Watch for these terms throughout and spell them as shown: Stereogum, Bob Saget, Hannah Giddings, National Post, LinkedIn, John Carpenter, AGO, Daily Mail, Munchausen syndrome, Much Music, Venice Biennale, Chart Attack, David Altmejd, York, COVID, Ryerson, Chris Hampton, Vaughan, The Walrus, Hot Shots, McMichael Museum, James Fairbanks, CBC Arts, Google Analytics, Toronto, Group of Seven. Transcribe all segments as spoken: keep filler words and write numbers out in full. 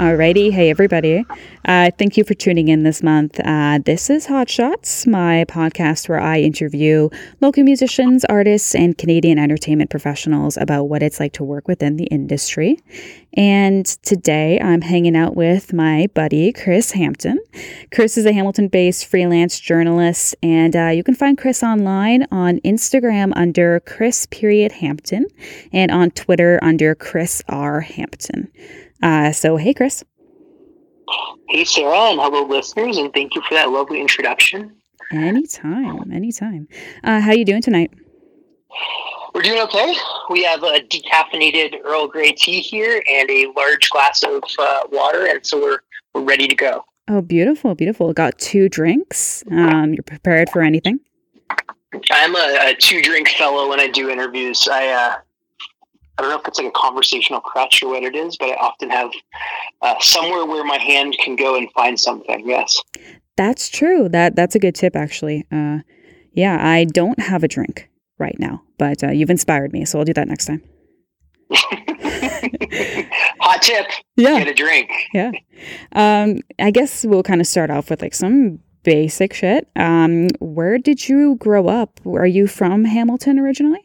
Alrighty, hey everybody. Uh, thank you for tuning in this month. Uh, this is Hot Shots, my podcast where I interview local musicians, artists, and Canadian entertainment professionals about what it's like to work within the industry. And today I'm hanging out with my buddy, Chris Hampton. Chris is a Hamilton-based freelance journalist, and uh, you can find Chris online on Instagram under Chris period Hampton and on Twitter under Chris R. Hampton. Uh, so, hey, Chris. Hey, Sarah, and hello, listeners, and thank you for that lovely introduction. Anytime, anytime. Uh, how are you doing tonight? We're doing okay. We have a decaffeinated Earl Grey tea here and a large glass of uh, water, and so we're we're ready to go. Oh, beautiful, beautiful. Got two drinks. Um, you're prepared for anything? I'm a, a two-drink fellow when I do interviews. I, uh... I don't know if it's like a conversational crutch or what it is, but I often have uh, somewhere where my hand can go and find something. Yes, that's true. That that's a good tip, actually. Uh, yeah, I don't have a drink right now, but uh, you've inspired me, so I'll do that next time. Hot tip. Yeah, get a drink. Yeah. Um, I guess we'll kind of start off with like some basic shit. Um, where did you grow up? Are you from Hamilton originally?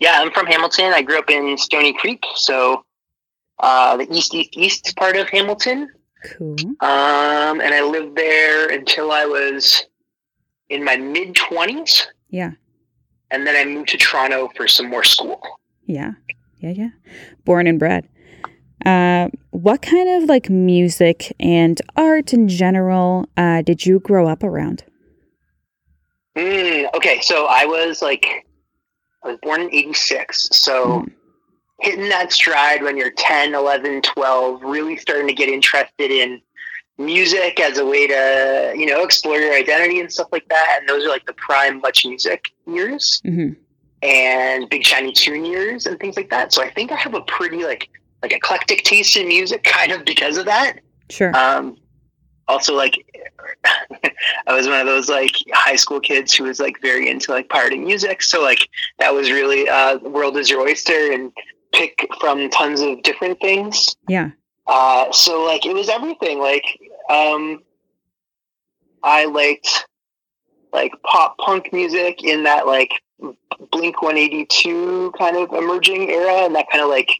Yeah, I'm from Hamilton. I grew up in Stony Creek, so uh, the east, east, east part of Hamilton. Cool. Um, and I lived there until I was in my mid-twenties. Yeah. And then I moved to Toronto for some more school. Yeah, yeah, yeah. Born and bred. Uh, what kind of, like, music and art in general uh, did you grow up around? Mm, okay, so I was, like... I was born in eighty-six, so mm. hitting that stride when you're ten, eleven, twelve, really starting to get interested in music as a way to, you know, explore your identity and stuff like that. And those are like the prime Much Music years mm-hmm. and Big Shiny Tunes years and things like that. So I think I have a pretty like like eclectic taste in music kind of because of that. Sure. Um, also, like, I was one of those, like, high school kids who was, like, very into, like, pirate music. So, like, that was really uh, world is your oyster and pick from tons of different things. Yeah. Uh, so, like, it was everything. Like, um, I liked, like, pop punk music in that, like, Blink one eighty-two kind of emerging era and that kind of, like,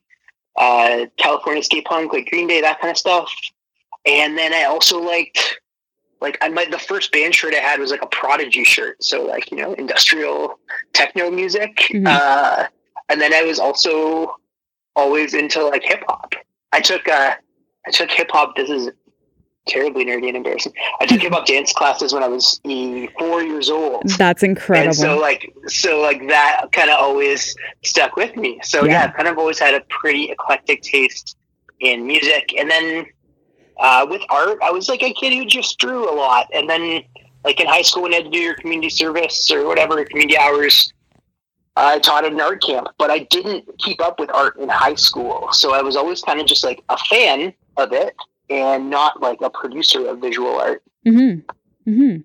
uh, California skate punk, like Green Day, that kind of stuff. And then I also liked, like, I might, the first band shirt I had was like a Prodigy shirt. So, like, you know, industrial techno music. Mm-hmm. Uh, and then I was also always into like hip hop. I took, uh, I took hip hop. This is terribly nerdy and embarrassing. I took hip hop dance classes when I was four years old. That's incredible. And so like, so like that kind of always stuck with me. So yeah. yeah, I've kind of always had a pretty eclectic taste in music. And then, Uh, with art, I was like a kid who just drew a lot. And then, like in high school, when I had to do your community service or whatever, community hours, I taught at an art camp. But I didn't keep up with art in high school. So I was always kind of just like a fan of it and not like a producer of visual art. Mm-hmm. Mm-hmm.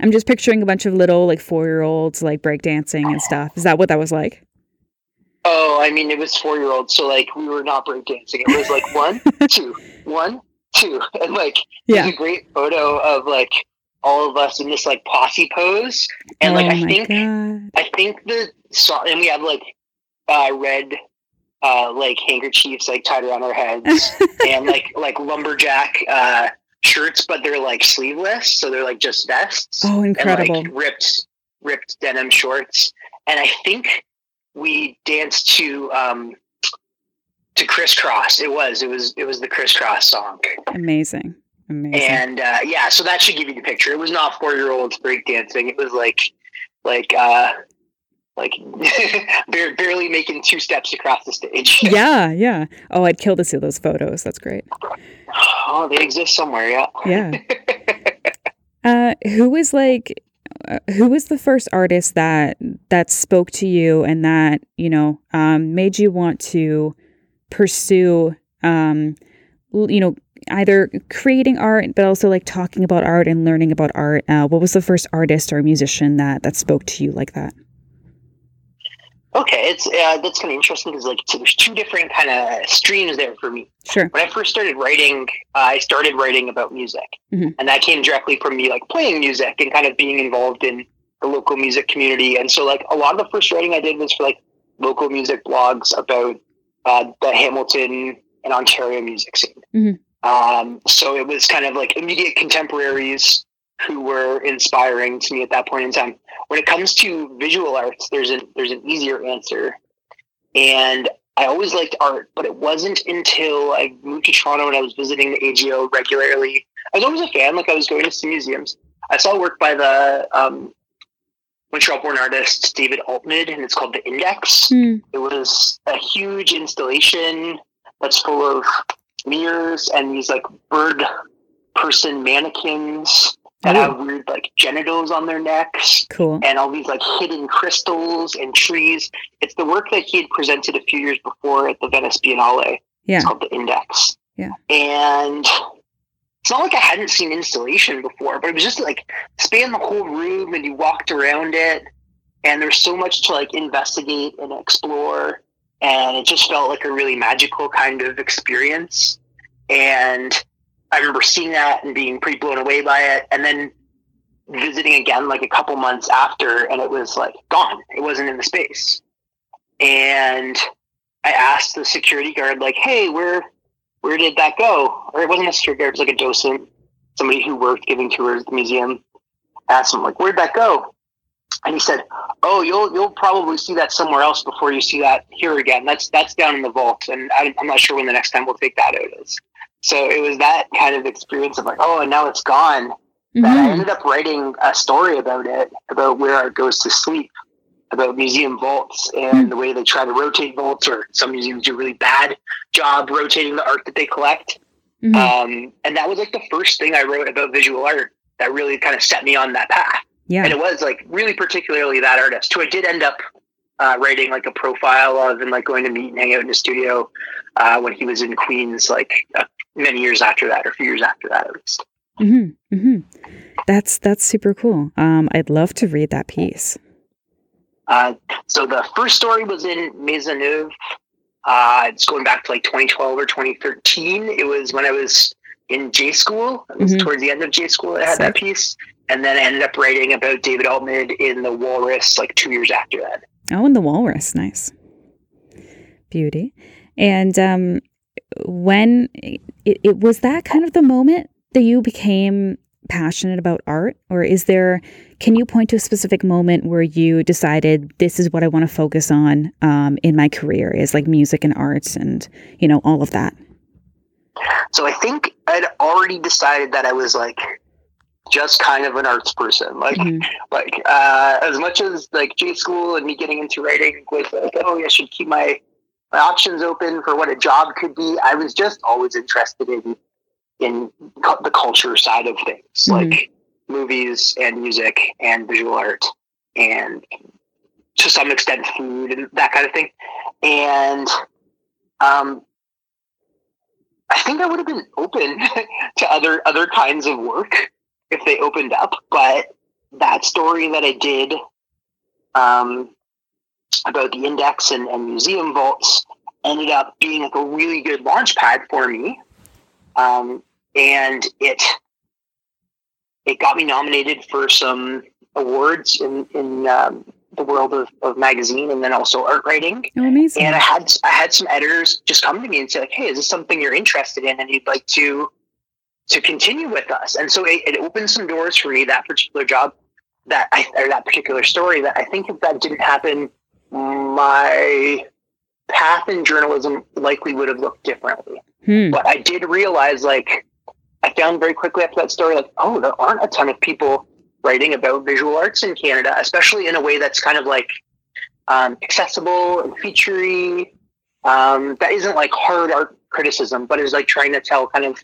I'm just picturing a bunch of little like four-year-olds like breakdancing and stuff. Is that what that was like? Oh, I mean, it was four-year-olds. So like we were not breakdancing. It was like one, two, one. Too. And like yeah. there's a great photo of like all of us in this like posse pose, and like oh I think God. I think the so- and we have like uh, red uh, like handkerchiefs like tied around our heads and like like lumberjack uh, shirts, but they're like sleeveless, so they're like just vests. Oh, incredible! And, like, ripped ripped denim shorts, and I think we danced to. Um, To Crisscross, it was, it was, it was the Crisscross song. Amazing, amazing. And uh, yeah, so that should give you the picture. It was not four-year-olds breakdancing. It was like, like, uh, like barely making two steps across the stage. Yeah, yeah. Oh, I'd kill to see those photos. That's great. Oh, they exist somewhere. Yeah. Yeah. uh, who was like, uh, who was the first artist that that spoke to you and that you know um, made you want to pursue, um, you know, either creating art, but also like talking about art and learning about art. Uh, what was the first artist or musician that, that spoke to you like that? Okay, it's uh, that's kind of interesting because like so there's two different kind of streams there for me. Sure. When I first started writing, uh, I started writing about music, mm-hmm. and that came directly from me like playing music and kind of being involved in the local music community. And so like a lot of the first writing I did was for like local music blogs about uh, the Hamilton and Ontario music scene. Mm-hmm. Um, so it was kind of like immediate contemporaries who were inspiring to me at that point in time. When it comes to visual arts, there's an there's an easier answer. And I always liked art, but it wasn't until I moved to Toronto and I was visiting the A G O regularly. I was always a fan, like I was going to some museums. I saw work by the um, Montreal-born artist David Altmejd, and it's called The Index. Mm. It was a huge installation that's full of mirrors and these like bird person mannequins that oh. have weird like genitals on their necks, cool, and all these like hidden crystals and trees. It's the work that he had presented a few years before at the Venice Biennale. Yeah. It's called The Index. Yeah. And it's not like I hadn't seen installation before, but it was just like span the whole room and you walked around it and there's so much to like investigate and explore. And it just felt like a really magical kind of experience. And I remember seeing that and being pretty blown away by it, and then visiting again like a couple months after, and it was like gone. It wasn't in the space. And I asked the security guard, like, hey, where where did that go? Or it wasn't a security guard, it was like a docent, somebody who worked giving tours at the museum. I asked him, like, where'd that go? And he said, oh, you'll you'll probably see that somewhere else before you see that here again. That's that's down in the vault, and I'm, I'm not sure when the next time we'll take that out is. So it was that kind of experience of like, oh, and now it's gone. Mm-hmm. That I ended up writing a story about it, about where art goes to sleep, about museum vaults and mm-hmm. the way they try to rotate vaults, or some museums do a really bad job rotating the art that they collect. Mm-hmm. Um, and that was like the first thing I wrote about visual art that really kind of set me on that path. Yeah. And it was like really particularly that artist, who I did end up Uh, writing like a profile of and like going to meet and hang out in the studio uh, when he was in Queens, like uh, many years after that, or a few years after that, at least. Mm-hmm, mm-hmm. That's that's super cool. Um, I'd love to read that piece. Uh, so the first story was in Maisonneuve. Uh, it's going back to like twenty twelve or twenty thirteen. It was when I was in J school. It was mm-hmm. towards the end of J school. I had so. that piece, and then I ended up writing about David Altmejd in The Walrus, like two years after that. Oh, and The Walrus. Nice. Beauty. And um, when it, it was that kind of the moment that you became passionate about art, or is there, can you point to a specific moment where you decided this is what I want to focus on um, in my career is like music and arts and, you know, all of that? So I think I'd already decided that I was like, just kind of an arts person, like mm-hmm. like uh as much as like J school and me getting into writing was like, oh, I should keep my, my options open for what a job could be. I was just always interested in in the culture side of things, mm-hmm. like movies and music and visual art and to some extent food and that kind of thing. And um I think I would have been open to other other kinds of work if they opened up, but that story that I did um, about the Index and, and museum vaults ended up being like a really good launch pad for me. Um, and it, it got me nominated for some awards in, in um, the world of, of magazine and then also art writing. Oh, amazing. And I had, I had some editors just come to me and say like, hey, is this something you're interested in and you'd like to, to continue with us? And so it, it opened some doors for me, that particular job that I, or that particular story that I think if that didn't happen, my path in journalism likely would have looked differently. Hmm. But I did realize, like, I found very quickly after that story, like, oh, there aren't a ton of people writing about visual arts in Canada, especially in a way that's kind of like um, accessible and featurey. Um, that isn't like hard art criticism, but is like trying to tell kind of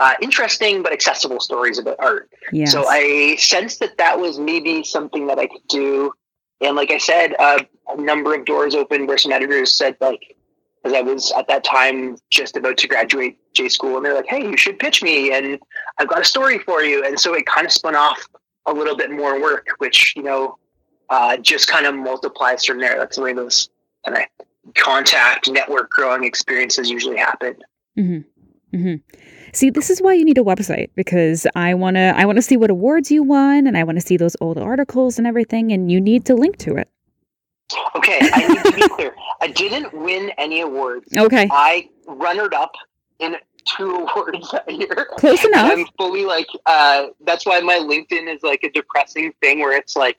Uh, interesting but accessible stories about art. Yes. So I sensed that that was maybe something that I could do. And like I said, uh, a number of doors opened where some editors said, like, because I was at that time just about to graduate J school, and they're like, hey, you should pitch me, and I've got a story for you. And so it kind of spun off a little bit more work, which, you know, uh, just kind of multiplies from there. That's the way those kind of contact network growing experiences usually happen. Mm-hmm. Mm-hmm. See, this is why you need a website, because I want to I want to see what awards you won, and I want to see those old articles and everything, and you need to link to it. Okay, I need to be clear. I didn't win any awards. Okay. I runnered up in two awards that year. Close enough. I'm fully like, uh, that's why my LinkedIn is like a depressing thing where it's like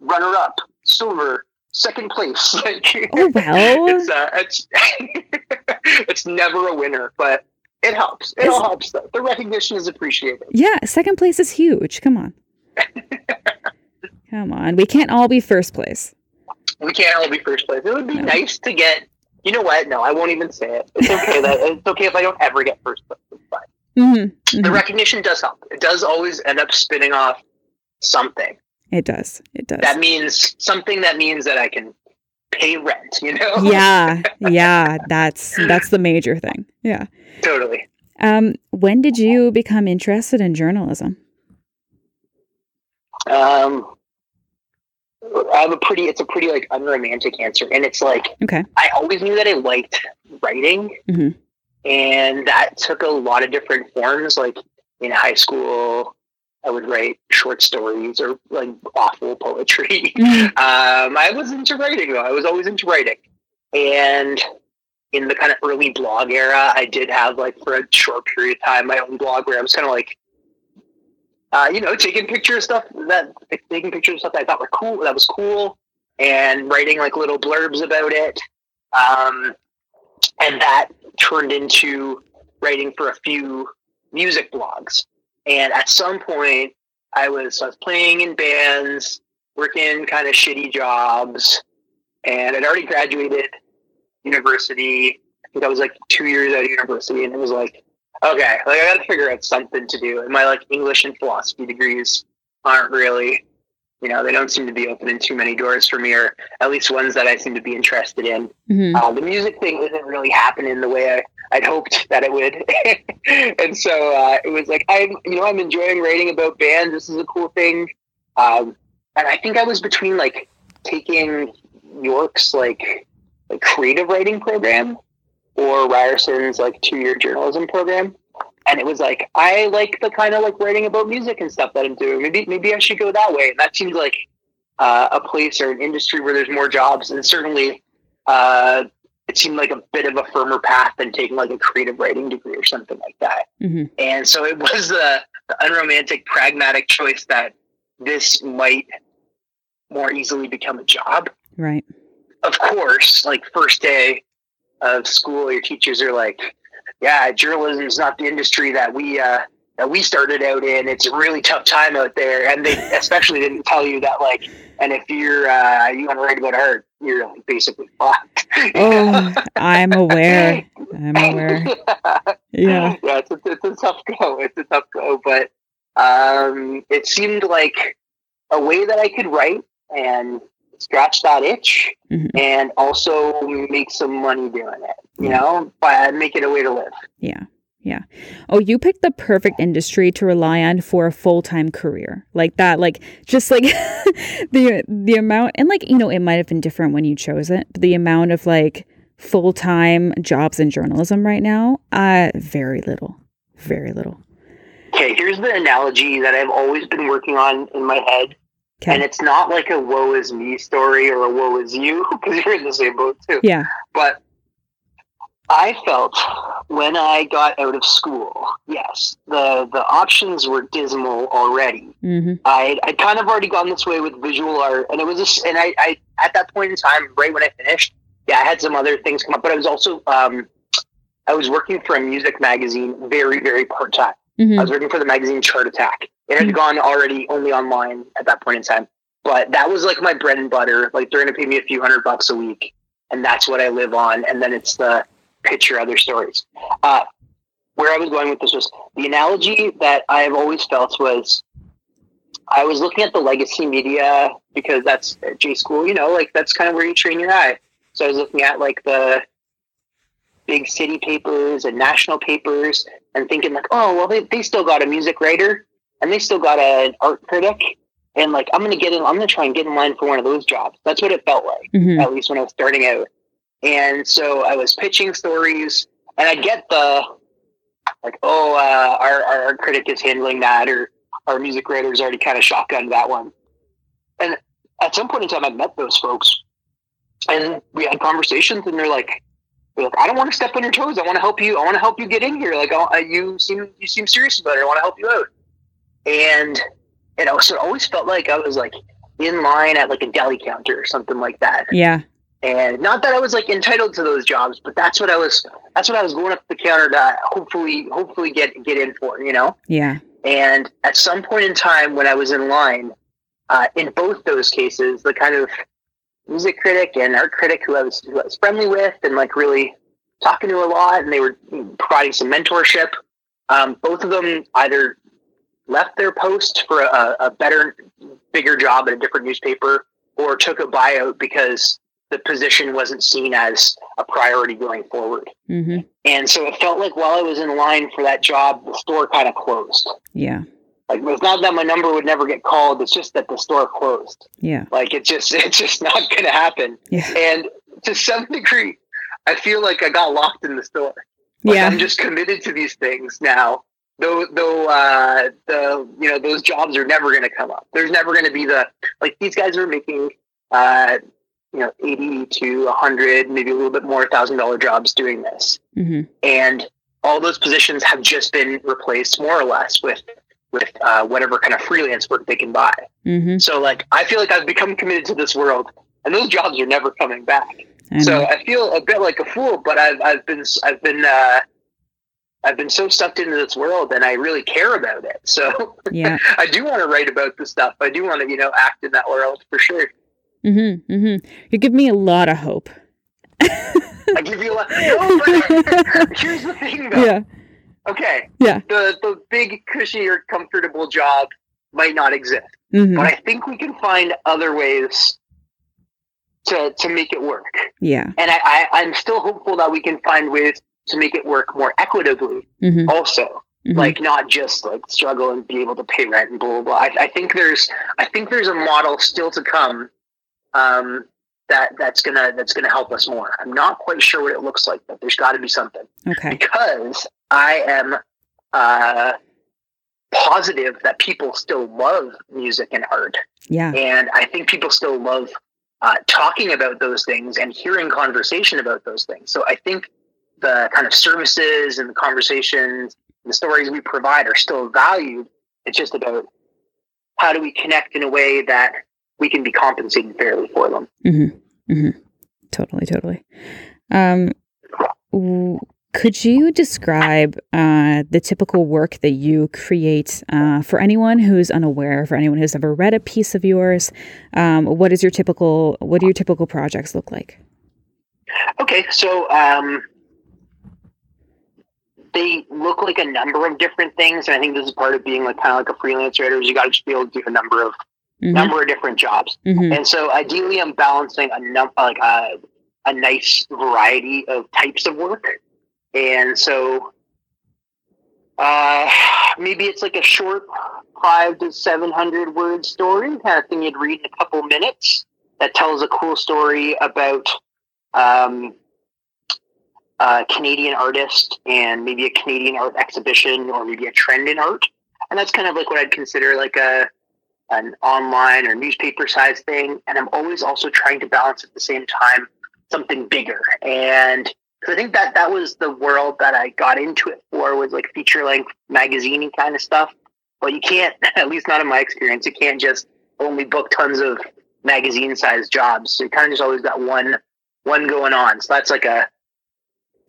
runner up, silver, second place. Oh, well. It's, uh, it's, it's never a winner, but it helps. It it's, all helps, though. The recognition is appreciated. Yeah, second place is huge. Come on. Come on. We can't all be first place. We can't all be first place. It would be no. nice to get, you know what? No, I won't even say it. It's okay. That, it's okay if I don't ever get first place. It's fine. Mm-hmm. Mm-hmm. The recognition does help. It does always end up spinning off something. It does. It does. That means something that means that I can pay rent, you know? Yeah. Yeah. That's, that's the major thing. Yeah. Totally. Um, when did you become interested in journalism? Um, I have a pretty, it's a pretty like unromantic answer. And it's like, okay. I always knew that I liked writing, mm-hmm. and that took a lot of different forms. Like in high school, I would write short stories or like awful poetry. Mm-hmm. Um, I was into writing though. I was always into writing. And in the kind of early blog era, I did have like for a short period of time, my own blog where I was kind of like, Uh, you know, taking pictures stuff that taking pictures of stuff that I thought were cool, that was cool, and writing like little blurbs about it, um, and that turned into writing for a few music blogs. And at some point, I was I was playing in bands, working kind of shitty jobs, and I'd already graduated university. I think I was like two years out of university, and it was like, okay, like I gotta figure out something to do. And my like English and philosophy degrees aren't really, you know, they don't seem to be opening too many doors for me, or at least ones that I seem to be interested in. Mm-hmm. Uh, the music thing isn't really happening the way I, I'd hoped that it would. And so uh, it was like, I'm, you know, I'm enjoying writing about bands. This is a cool thing. Um, and I think I was between like taking York's like, like creative writing program or Ryerson's like two-year journalism program, and it was like I like the kind of like writing about music and stuff that I'm doing. Maybe maybe I should go that way. And that seems like uh, a place or an industry where there's more jobs, and certainly uh, it seemed like a bit of a firmer path than taking like a creative writing degree or something like that. Mm-hmm. And so it was the, the unromantic, pragmatic choice that this might more easily become a job. Right. Of course, like first day of school, your teachers are like, yeah, journalism is not the industry that we uh that we started out in. It's a really tough time out there. And they especially didn't tell you that like, and if you're uh you want to write about art, you're like basically fucked. Oh, I'm aware. I'm aware. yeah. yeah. Yeah, it's a it's a tough go. It's a tough go. But um it seemed like a way that I could write and scratch that itch, mm-hmm. and also make some money doing it, you yeah. know, but make it a way to live. Yeah. Yeah. Oh, you picked the perfect industry to rely on for a full-time career like that. Like just like the, the amount and like, you know, it might've been different when you chose it, but the amount of like full-time jobs in journalism right now, uh, very little, very little. Okay. Here's the analogy that I've always been working on in my head. Okay. And it's not like a woe is me story or a woe is you, because you're in the same boat too. Yeah. But I felt when I got out of school, yes, the, the options were dismal already. Mm-hmm. I I kind of already gone this way with visual art, and it was just, and I, I at that point in time, right when I finished, yeah, I had some other things come up, but I was also um, I was working for a music magazine, very very part time. Mm-hmm. I was working for the magazine Chart Attack. It had gone already only online at that point in time. But that was like my bread and butter. Like they're going to pay me a few hundred bucks a week. And that's what I live on. And then it's the picture other stories. Uh, where I was going with this was the analogy that I've always felt was I was looking at the legacy media because that's at J school, you know, like that's kind of where you train your eye. So I was looking at like the big city papers and national papers and thinking like, oh, well, they, they still got a music writer. And they still got an art critic, and like, I'm going to get in, I'm going to try and get in line for one of those jobs. That's what it felt like, mm-hmm. at least when I was starting out. And so I was pitching stories, and I'd get the, like, oh, uh, our, our, our critic is handling that, or our music writer's already kind of shotgunned that one. And at some point in time, I met those folks, and we had conversations, and they're like, they're like, I don't want to step on your toes. I want to help you. I want to help you get in here. Like, I, you seem you seem serious about it. I want to help you out. And it also always felt like I was like in line at like a deli counter or something like that. Yeah. And not that I was like entitled to those jobs, but that's what I was. That's what I was going up the counter to hopefully, hopefully get get in for. You know. Yeah. And at some point in time, when I was in line, uh, in both those cases, the kind of music critic and art critic who I was, who I was friendly with and like really talking to a lot, and they were providing some mentorship. Um, both of them either left their post for a, a better, bigger job at a different newspaper, or took a buyout because the position wasn't seen as a priority going forward. Mm-hmm. And so it felt like while I was in line for that job, the store kind of closed. Yeah. Like, it's not that my number would never get called. It's just that the store closed. Yeah. Like, it's just, it's just not going to happen. Yeah. And to some degree, I feel like I got locked in the store. Like, yeah. I'm just committed to these things now. Though, though, uh, the, you know, those jobs are never going to come up. There's never going to be the, like, these guys are making, uh, you know, eighty to a hundred, maybe a little bit more, one thousand dollars jobs doing this. Mm-hmm. And all those positions have just been replaced more or less with, with uh, whatever kind of freelance work they can buy. Mm-hmm. So like, I feel like I've become committed to this world, and those jobs are never coming back. I so I feel a bit like a fool, but I've, I've been, I've been, uh, I've been so sucked into this world, and I really care about it. So yeah. I do want to write about this stuff. I do want to, you know, act in that world for sure. Mm-hmm, mm-hmm. You give me a lot of hope. I give you a lot. No, but here's the thing, though. Yeah. Okay. Yeah. The the big, cushy, or comfortable job might not exist, mm-hmm. but I think we can find other ways to to make it work. Yeah. And I, I I'm still hopeful that we can find ways to make it work more equitably. Mm-hmm. Also, mm-hmm. like not just like struggle and be able to pay rent and blah blah blah. I, I think there's I think there's a model still to come. Um, that that's gonna that's gonna help us more. I'm not quite sure what it looks like, but there's got to be something. Okay. Because I am uh, positive that people still love music and art. Yeah. And I think people still love uh, talking about those things and hearing conversation about those things. So I think the kind of services and the conversations, the stories we provide are still valued. It's just about how do we connect in a way that we can be compensated fairly for them. Mm-hmm. Mm-hmm. Totally, totally. Um, w- could you describe uh, the typical work that you create uh, for anyone who's unaware, for anyone who's never read a piece of yours? Um, what is your typical? What do your typical projects look like? Okay, so um, they look like a number of different things, and I think this is part of being like kind of like a freelance writer. Is you got to just be able to do a number of. Mm-hmm. number of different jobs. Mm-hmm. And so ideally I'm balancing a num- like a, a nice variety of types of work. And so uh, maybe it's like a short five to seven hundred word story kind of thing you'd read in a couple minutes that tells a cool story about um, a Canadian artist and maybe a Canadian art exhibition or maybe a trend in art. And that's kind of like what I'd consider like a, an online or newspaper size thing. And I'm always also trying to balance at the same time something bigger. And I think that that was the world that I got into it for, was like feature length magazine kind of stuff. But you can't, at least not in my experience, you can't just only book tons of magazine sized jobs. So you kind of just always got one, one going on. So that's like a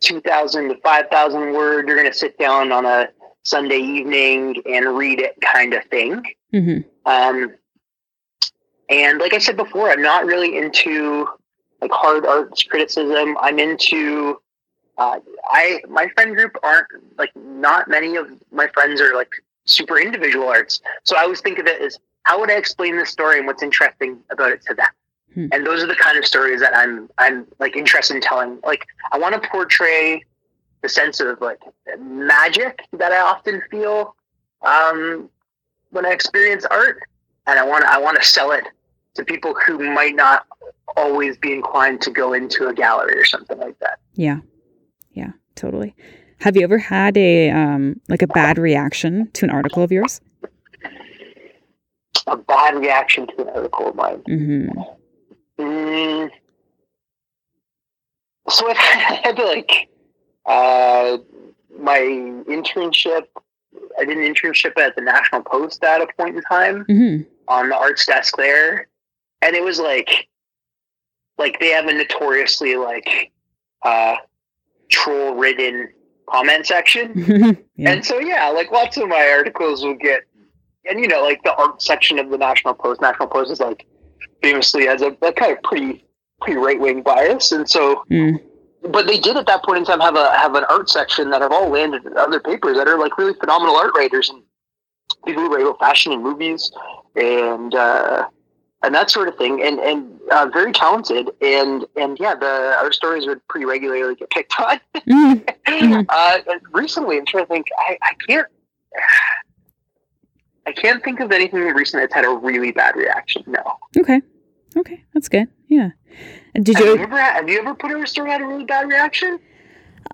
two thousand to five thousand word. You're going to sit down on a Sunday evening and read it kind of thing. Mm-hmm. Um, and like I said before, I'm not really into like hard arts criticism. I'm into, uh, I, my friend group aren't like, not many of my friends are like super into visual arts. So I always think of it as, how would I explain this story and what's interesting about it to them? Mm-hmm. And those are the kind of stories that I'm, I'm like interested in telling. Like, I want to portray the sense of like magic that I often feel, um, when I experience art. and I want I want to sell it to people who might not always be inclined to go into a gallery or something like that. Yeah, yeah, totally. Have you ever had a um, like a bad reaction to an article of yours? A bad reaction to an article of mine. Mm-hmm. Mm, so I had like uh, my internship. I did an internship at the National Post at a point in time, mm-hmm. on the arts desk there, and it was like, like they have a notoriously like uh, troll-ridden comment section, yeah. And so yeah, like lots of my articles will get, and you know, like the art section of the National Post. National Post is like famously has a, a kind of pretty pretty right-wing bias, and so. Mm. But they did at that point in time have a have an art section that have all landed in other papers that are like really phenomenal art writers and people who write fashion and movies and uh, and that sort of thing, and and uh, very talented, and and yeah, the our stories would pretty regularly get picked on. Mm-hmm. uh, and recently, I'm trying to think. I, I can't I can't think of anything recent that's had a really bad reaction. No. Okay. Okay, that's good. Yeah. Did you, have, you ever, have you ever put a story had a really bad reaction?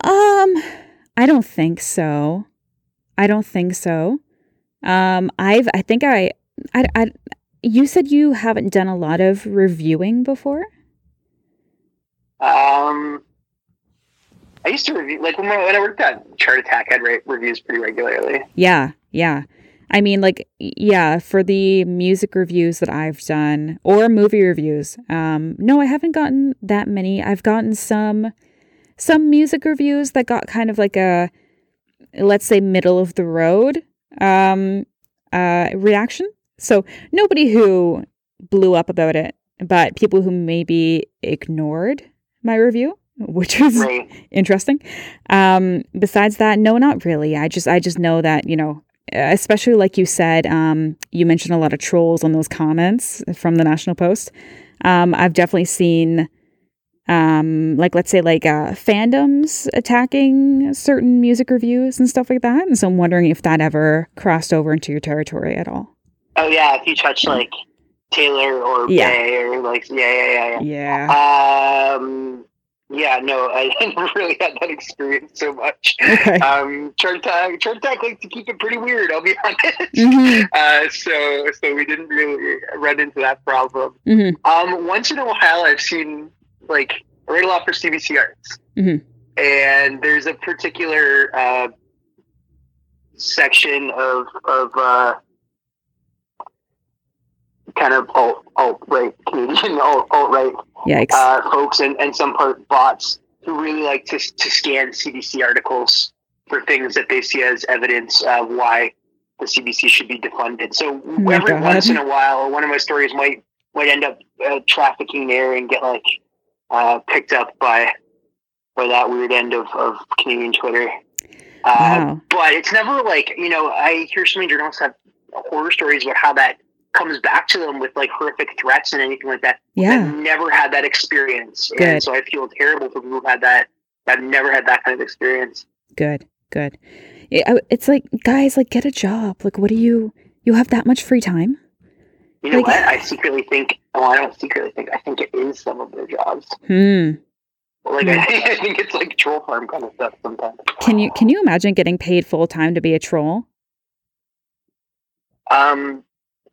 Um, I don't think so. I don't think so. Um, I've, I think I, I, I, you said you haven't done a lot of reviewing before? Um, I used to review, like when I, when I worked at Chart Attack, I'd write reviews pretty regularly. Yeah, yeah. I mean, like, yeah, for the music reviews that I've done or movie reviews. Um, no, I haven't gotten that many. I've gotten some, some music reviews that got kind of like a, let's say, middle of the road, um, uh, reaction. So nobody who blew up about it, but people who maybe ignored my review, which is right. Interesting. Um, besides that, no, not really. I just, I just know that, you know, especially like you said, um, you mentioned a lot of trolls on those comments from the National Post. Um, I've definitely seen, um, like, let's say like uh, fandoms attacking certain music reviews and stuff like that. And so I'm wondering if that ever crossed over into your territory at all. Oh, yeah. If you touch like Taylor or yeah. Bay or like, yeah, yeah, yeah, yeah. Yeah. Um, Yeah, no, I never really had that experience so much. Okay. Um, Chart Attack, Chart Attack likes to keep it pretty weird, I'll be honest. Mm-hmm. Uh, so so we didn't really run into that problem. Mm-hmm. Um, once in a while, I've seen, like, I write a lot for C B C Arts. Mm-hmm. And there's a particular uh, section of, of uh, kind of alt, alt-right, Canadian alt, alt-right uh, folks and, and some part bots who really like to to scan C B C articles for things that they see as evidence of why the C B C should be defunded. So oh every once in a while, one of my stories might might end up uh, trafficking there and get like uh, picked up by by that weird end of, of Canadian Twitter. Uh, wow. But it's never like, you know, I hear so many journalists have horror stories about how that comes back to them with like horrific threats and anything like that. Yeah. I've never had that experience. Good. And so I feel terrible for people who've had that. I've never had that kind of experience. Good, good. It, it's like, guys, like get a job. Like, what do you, you have that much free time? You know like, what? I secretly think, well, I don't secretly think, I think it is some of their jobs. Hmm. Like, yeah. I, I think it's like troll farm kind of stuff sometimes. Can you, can you imagine getting paid full time to be a troll? Um,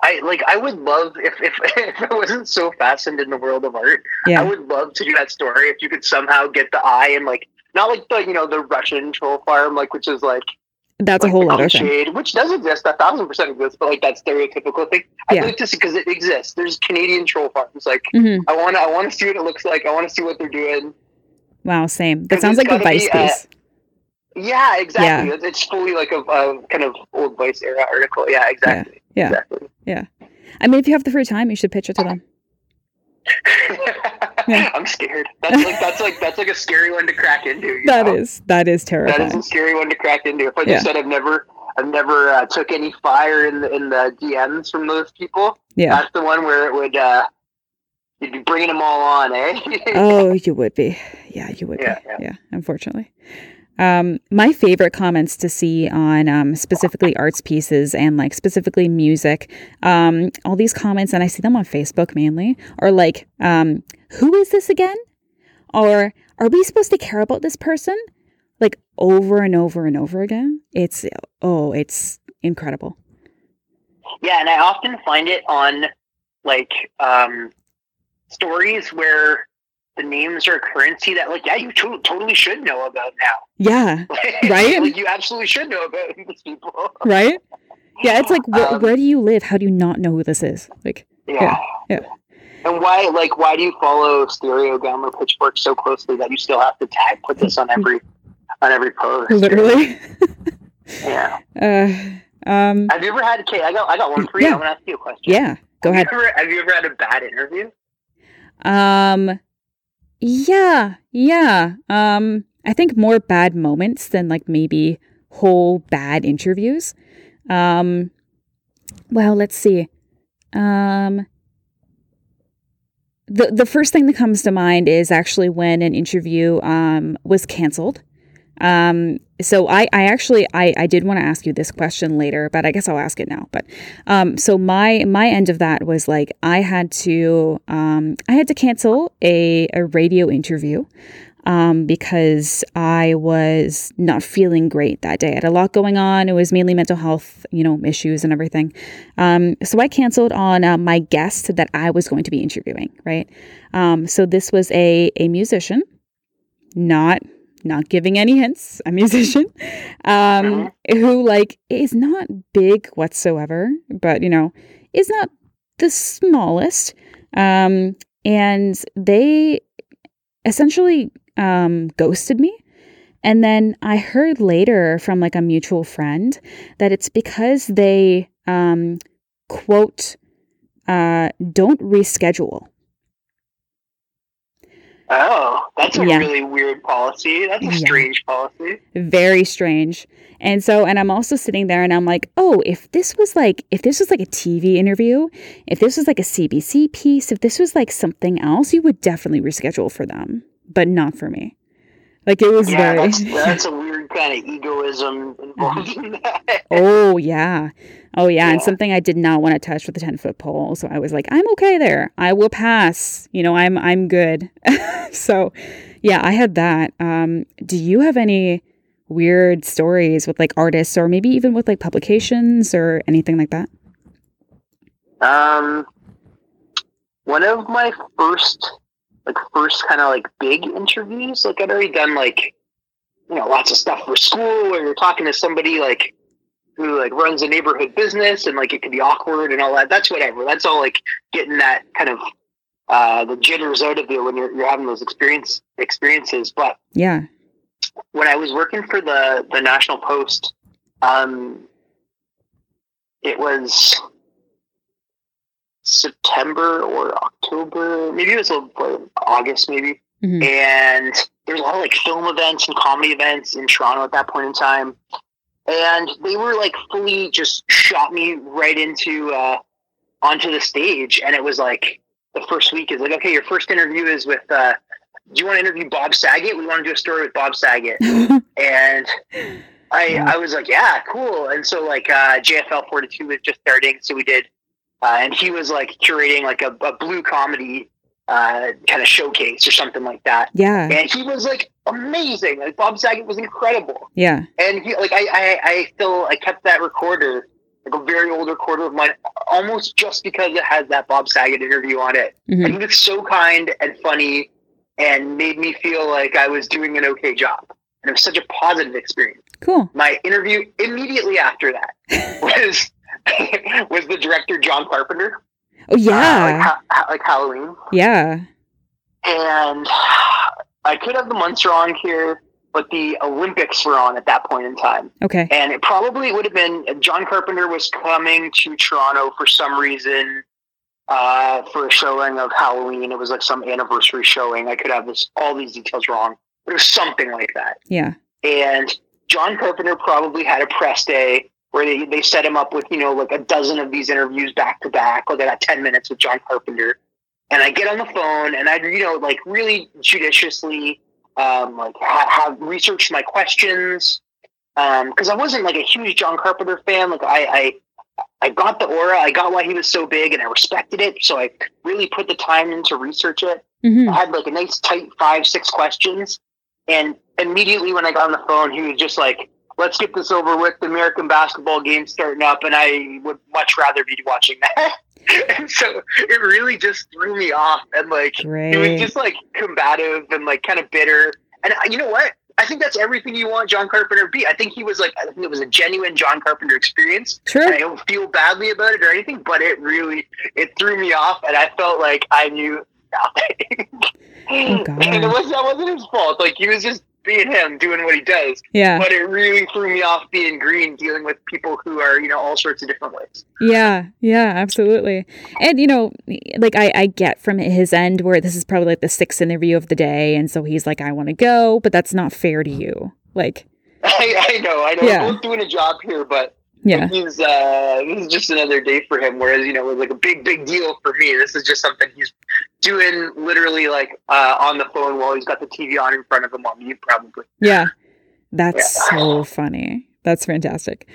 I like. I would love if, if if I wasn't so fastened in the world of art. Yeah. I would love to do that story if you could somehow get the eye and like not like the you know the Russian troll farm like which is like that's like a whole other thing which does exist that thousand percent exists but like that stereotypical thing. I yeah. like to see because it exists. There's Canadian troll farms. Like mm-hmm. I want to I want to see what it looks like. I want to see what they're doing. Wow, same. That sounds like a Vice piece. Yeah, exactly. Yeah. It's fully like a, a kind of old Vice era article. Yeah, exactly. Yeah, yeah. Exactly. Yeah. I mean, if you have the free time, you should pitch it to them. Yeah. I'm scared. That's like that's like that's like a scary one to crack into. That know? is that is terrifying. That is a scary one to crack into. If I just yeah. said I've never I've never uh, took any fire in the in the D Ms from those people. Yeah, that's the one where it would uh, you'd be bringing them all on, eh? Oh, you would be. Yeah, you would yeah, be. Yeah. yeah, unfortunately. Um, my favorite comments to see on um, specifically arts pieces and like specifically music, um, all these comments, and I see them on Facebook mainly, are like, um, who is this again? Or are we supposed to care about this person? Like over and over and over again. It's, oh, it's incredible. Yeah. And I often find it on like um, stories where the names are a currency that like, yeah, you to- totally should know about now. Yeah. Like, right. Like you absolutely should know about these people. Right. Yeah. It's like, wh- um, where do you live? How do you not know who this is? Like, yeah. Yeah. yeah. And why, like, why do you follow Stereogum or Pitchfork so closely that you still have to tag, put this on every, on every post? Literally. Yeah. Uh, um, have you ever had, okay, I got, I got one for you. Yeah. I want to ask you a question. Yeah. Go have ahead. You ever, have you ever had a bad interview? Um, yeah, yeah. Um, I think more bad moments than like maybe whole bad interviews. Um, well, let's see. Um, The the first thing that comes to mind is actually when an interview um, was canceled. Um, so I, I actually, I, I did want to ask you this question later, but I guess I'll ask it now. But um, so my my end of that was like, I had to, um, I had to cancel a, a radio interview um, because I was not feeling great that day. I had a lot going on. It was mainly mental health, you know, issues and everything. Um, so I canceled on uh, my guest that I was going to be interviewing, right? Um, so this was a, a musician, not, not giving any hints, a musician, um, who like is not big whatsoever, but you know, is not the smallest. Um, and they essentially, um, ghosted me. And then I heard later from like a mutual friend that it's because they, um, quote, uh, don't reschedule. Oh, that's a yeah. really weird policy. That's a yeah. strange policy. Very strange. And so, and I'm also sitting there and I'm like, oh, if this was like, if this was like a T V interview, if this was like a C B C piece, if this was like something else, you would definitely reschedule for them, but not for me. Like it was yeah, very... That's, that's a weird kind of egoism involved in that. Oh, yeah. Oh, yeah. yeah. And something I did not want to touch with a ten-foot pole. So I was like, I'm okay there. I will pass. You know, I'm I'm good. So, yeah, I had that. Um, do you have any weird stories with, like, artists or maybe even with, like, publications or anything like that? Um, one of my first... like first kind of like big interviews. Like I'd already done like, you know, lots of stuff for school where you're talking to somebody like who like runs a neighborhood business and like, it can be awkward and all that. That's whatever. That's all like getting that kind of, uh, the jitters out of you when you're, you're having those experience experiences. But yeah, when I was working for the, the National Post, um, it was September or October, maybe it was August, maybe. Mm-hmm. And there was a lot of like film events and comedy events in Toronto at that point in time. And they were like fully just shot me right into, uh, onto the stage. And it was like the first week is like, okay, your first interview is with, uh, do you want to interview Bob Saget? We want to do a story with Bob Saget. And I, yeah. I was like, yeah, cool. And so like, uh, J F L forty-two was just starting. So we did, Uh, and he was like curating like a, a blue comedy uh, kind of showcase or something like that. Yeah. And he was like amazing. Like Bob Saget was incredible. Yeah. And he, like I, I, I still I kept that recorder, like a very old recorder of mine, almost just because it has that Bob Saget interview on it. Mm-hmm. And he was so kind and funny, and made me feel like I was doing an okay job. And it was such a positive experience. Cool. My interview immediately after that was. was the director John Carpenter. Oh yeah, uh, like, ha- ha- like Halloween. Yeah, and I could have the months wrong here, but the Olympics were on at that point in time. Okay, and it probably would have been John Carpenter was coming to Toronto for some reason uh, for a showing of Halloween. It was like some anniversary showing. I could have this all these details wrong, but it was something like that. Yeah, and John Carpenter probably had a press day where they, they set him up with, you know, like a dozen of these interviews back to back. Like I got ten minutes with John Carpenter. And I get on the phone and I, you know, like really judiciously um, like ha- have researched my questions. Um, cause I wasn't like a huge John Carpenter fan. Like I, I, I got the aura, I got why he was so big, and I respected it. So I really put the time in to research it. Mm-hmm. I had like a nice tight five, six questions. And immediately when I got on the phone, he was just like, let's get this over with. The American basketball game's starting up, and I would much rather be watching that. And so it really just threw me off. And like, Great. It was just like combative and like kind of bitter. And you know what? I think that's everything you want John Carpenter to be. I think he was like, I think it was a genuine John Carpenter experience. Sure. And I don't feel badly about it or anything, but it really, it threw me off. And I felt like I knew nothing. Oh, God. And it was, that wasn't his fault. Like, he was just being him, doing what he does. Yeah. But it really threw me off being green, dealing with people who are, you know, all sorts of different ways. Yeah, yeah, absolutely. And, you know, like, I, I get from his end where this is probably, like, the sixth interview of the day, and so he's like, I want to go, but that's not fair to you. Like... I, I know, I know. Yeah. We're both doing a job here, but yeah, he's, uh, this is just another day for him, whereas, you know, it was, like, a big, big deal for me. This is just something he's doing literally like uh, on the phone while he's got the T V on in front of him on mute, probably. Yeah, that's yeah. so funny. That's fantastic.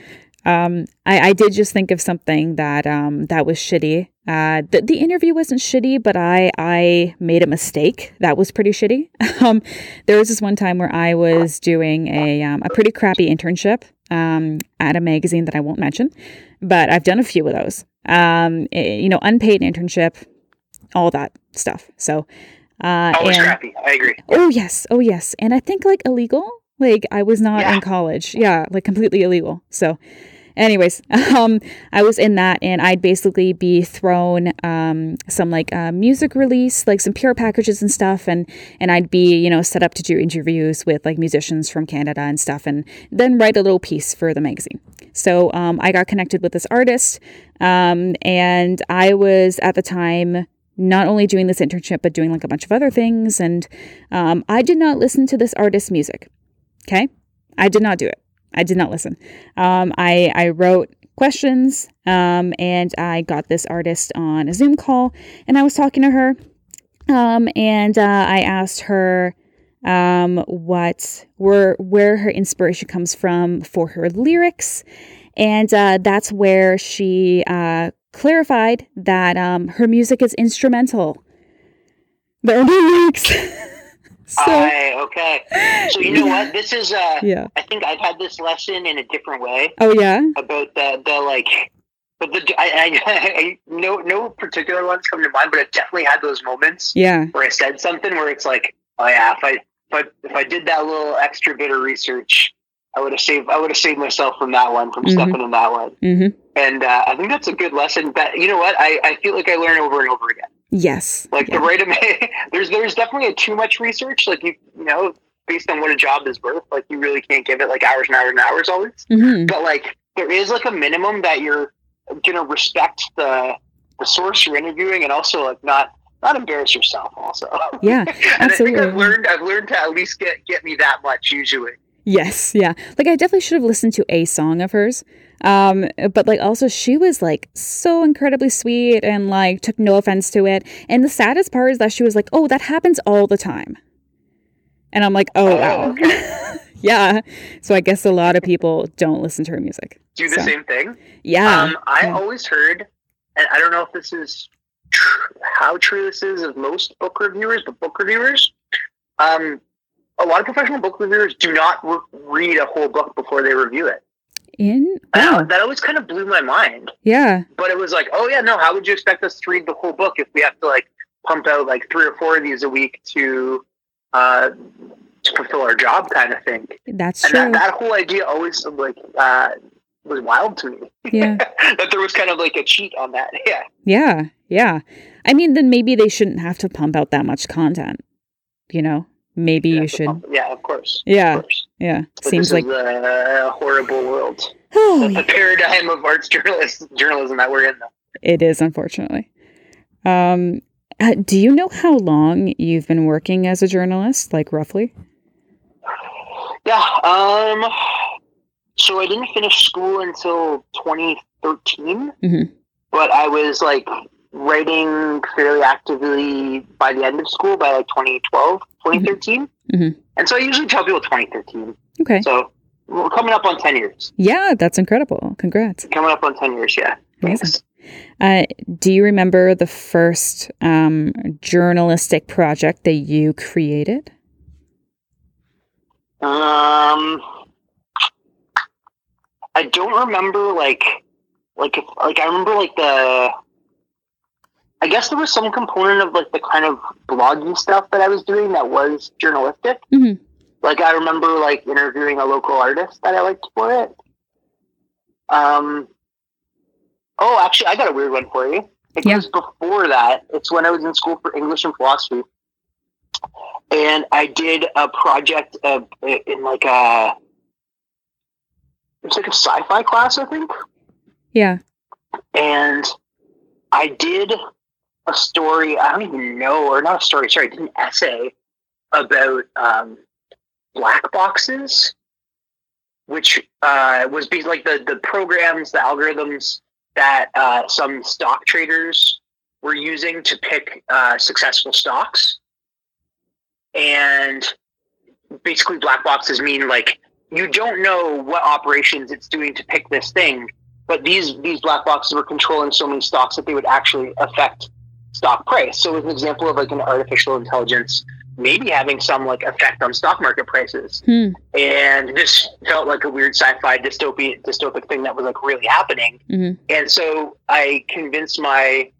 Um, I, I did just think of something that um, that was shitty. Uh, the, the interview wasn't shitty, but I I made a mistake. That was pretty shitty. um, there was this one time where I was doing a um, a pretty crappy internship um, at a magazine that I won't mention, but I've done a few of those. Um, it, you know, unpaid internship, all that stuff. So, uh, always and, crappy. I agree. Oh yes. Oh yes. And I think like illegal, like I was not yeah. in college. Yeah. Like completely illegal. So anyways, um, I was in that, and I'd basically be thrown, um, some like, uh, music release, like some P R packages and stuff. And, and I'd be, you know, set up to do interviews with like musicians from Canada and stuff, and then write a little piece for the magazine. So, um, I got connected with this artist, um, and I was at the time not only doing this internship, but doing like a bunch of other things. And um, I did not listen to this artist's music. Okay. I did not do it. I did not listen. Um, I, I wrote questions um, and I got this artist on a Zoom call, and I was talking to her. Um, and uh, I asked her um, what were, where her inspiration comes from for her lyrics. And uh, that's where she uh, clarified that um, her music is instrumental. There are no lyrics. So, I, okay. So you know yeah. what? This is, uh, yeah. I think I've had this lesson in a different way. Oh, yeah? About the, the like, but the, I, I, I no, no particular ones come to mind, but I've definitely had those moments yeah. where I said something where it's like, oh yeah, if I, if I, if I did that little extra bit of research, I would have saved. I would have saved myself from that one, from mm-hmm. stepping in that one. Mm-hmm. And uh, I think that's a good lesson. But you know what? I, I feel like I learn over and over again. Yes. Like yeah. the right amount. There's there's definitely a too much research. Like you, you know, based on what a job is worth. Like you really can't give it like hours and hours and hours always. Mm-hmm. But like there is like a minimum that you're gonna respect the the source you're interviewing, and also like not. Not embarrass yourself. Also. Yeah. And absolutely. I think I've learned. I've learned to at least get get me that much usually. Yes, yeah. Like, I definitely should have listened to a song of hers. Um, but, like, also she was, like, so incredibly sweet and, like, took no offense to it. And the saddest part is that she was like, oh, that happens all the time. And I'm like, oh, oh wow. Okay. Yeah. So I guess a lot of people don't listen to her music. Do so. The same thing? Yeah. Um, I yeah. always heard, and I don't know if this is tr- how true this is of most book reviewers, but book reviewers, um, a lot of professional book reviewers do not re- read a whole book before they review it. In wow. That always kind of blew my mind. Yeah. But it was like, oh yeah, no, how would you expect us to read the whole book if we have to like pump out like three or four of these a week to uh, to fulfill our job kind of thing. That's and true. And that, that whole idea always like uh, was wild to me. Yeah. That there was kind of like a cheat on that. Yeah. Yeah. Yeah. I mean, then maybe they shouldn't have to pump out that much content, you know? Maybe yeah, you should. Yeah, of course. Yeah, of course. Yeah. But seems this like is a horrible world. Oh, yeah. The paradigm of arts journalism, journalism that we're in, though. It is, unfortunately. Um, do you know how long you've been working as a journalist, like roughly? Yeah. Um. So I didn't finish school until twenty thirteen, mm-hmm. but I was like writing fairly actively by the end of school, by like twenty twelve, twenty thirteen. Mm-hmm. And so I usually tell people twenty thirteen. Okay. So we're coming up on ten years. Yeah, that's incredible. Congrats. Coming up on ten years, yeah. Thanks. Uh, do you remember the first um, journalistic project that you created? Um, I don't remember, like, like, if, like, I remember, like, the, I guess there was some component of, like, the kind of blogging stuff that I was doing that was journalistic. Mm-hmm. Like, I remember, like, interviewing a local artist that I liked for it. Um, oh, actually, I got a weird one for you. It yeah. was before that. It's when I was in school for English and philosophy. And I did a project uh, in, like, a, it was like a sci-fi class, I think. Yeah. And I did a story, I don't even know, or not a story, sorry, I did an essay about um, black boxes, which uh, was basically like the, the programs, the algorithms that uh, some stock traders were using to pick uh, successful stocks. And basically black boxes mean, like, you don't know what operations it's doing to pick this thing, but these these black boxes were controlling so many stocks that they would actually affect stock price. So it was an example of, like, an artificial intelligence maybe having some, like, effect on stock market prices. Hmm. And this felt like a weird sci-fi dystopian, dystopic thing that was, like, really happening. Mm-hmm. And so I convinced my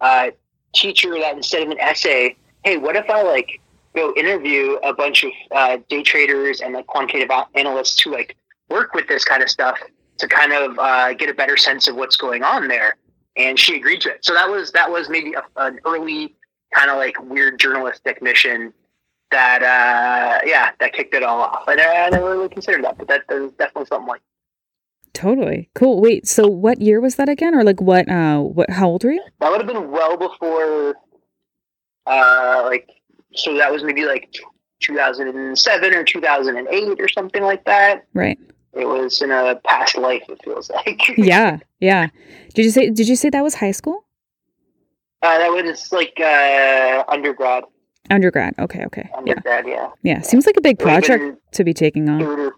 uh, teacher that instead of an essay, hey, what if I, like, go interview a bunch of uh, day traders and, like, quantitative analysts who, like, work with this kind of stuff to kind of uh, get a better sense of what's going on there. And she agreed to it. So that was that was maybe a, an early kind of, like, weird journalistic mission that, uh, yeah, that kicked it all off. And I, I never really considered that, but that, that was definitely something like that. Totally. Cool. Wait, so what year was that again? Or, like, what, uh, what, how old were you? That would have been well before, uh, like, so that was maybe like two thousand seven or two thousand eight or something like that. Right. It was in a past life, it feels like. Yeah, yeah. Did you say Did you say that was high school? Uh, that was like uh, undergrad. Undergrad, okay, okay. Undergrad, yeah. Yeah, yeah. Seems like a big project to be taking on. Third or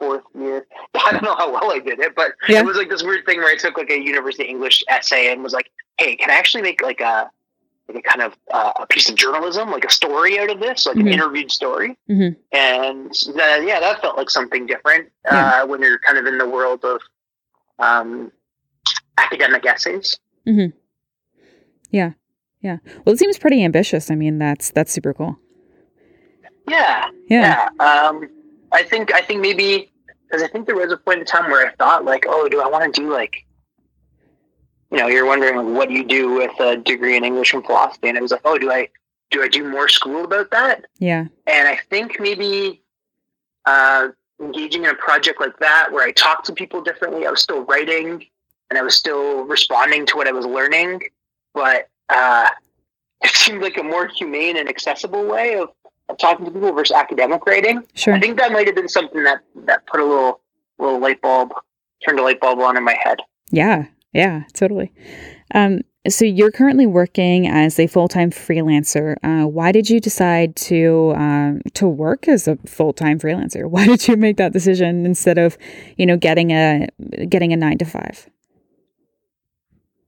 fourth year. I don't know how well I did it, but yeah. It was like this weird thing where I took like a university English essay and was like, hey, can I actually make like a, like a kind of uh, a piece of journalism, like a story out of this, like mm-hmm. an interviewed story. Mm-hmm. And that, yeah, that felt like something different yeah. uh, when you're kind of in the world of um, academic essays. Mm-hmm. Yeah. Yeah. Well, it seems pretty ambitious. I mean, that's, that's super cool. Yeah. Yeah. yeah. Um, I think, I think maybe, cause I think there was a point in time where I thought like, oh, do I want to do like, you know, you're wondering like, what do you do with a degree in English and philosophy? And it was like, oh, do I, do I do more school about that? Yeah. And I think maybe, uh, engaging in a project like that, where I talked to people differently, I was still writing and I was still responding to what I was learning, but, uh, it seemed like a more humane and accessible way of, of talking to people versus academic writing. Sure. I think that might've been something that, that put a little, little light bulb, turned a light bulb on in my head. Yeah. Yeah, totally. Um, so you're currently working as a full-time freelancer. Uh, why did you decide to um, to work as a full-time freelancer? Why did you make that decision instead of, you know, getting a getting a nine to five?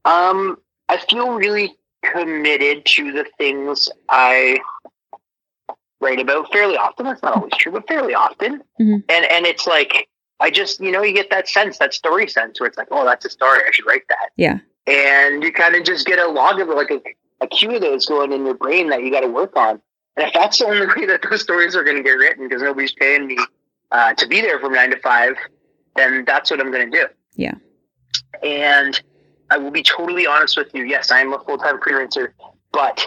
Um, I feel really committed to the things I write about fairly often. That's not always true, but fairly often. Mm-hmm. And and it's like, I just, you know, you get that sense, that story sense where it's like, oh, that's a story. I should write that. Yeah. And you kind of just get a log of like a, a queue of those going in your brain that you got to work on. And if that's the only way that those stories are going to get written because nobody's paying me uh, to be there from nine to five, then that's what I'm going to do. Yeah. And I will be totally honest with you. Yes, I am a full-time freelancer, but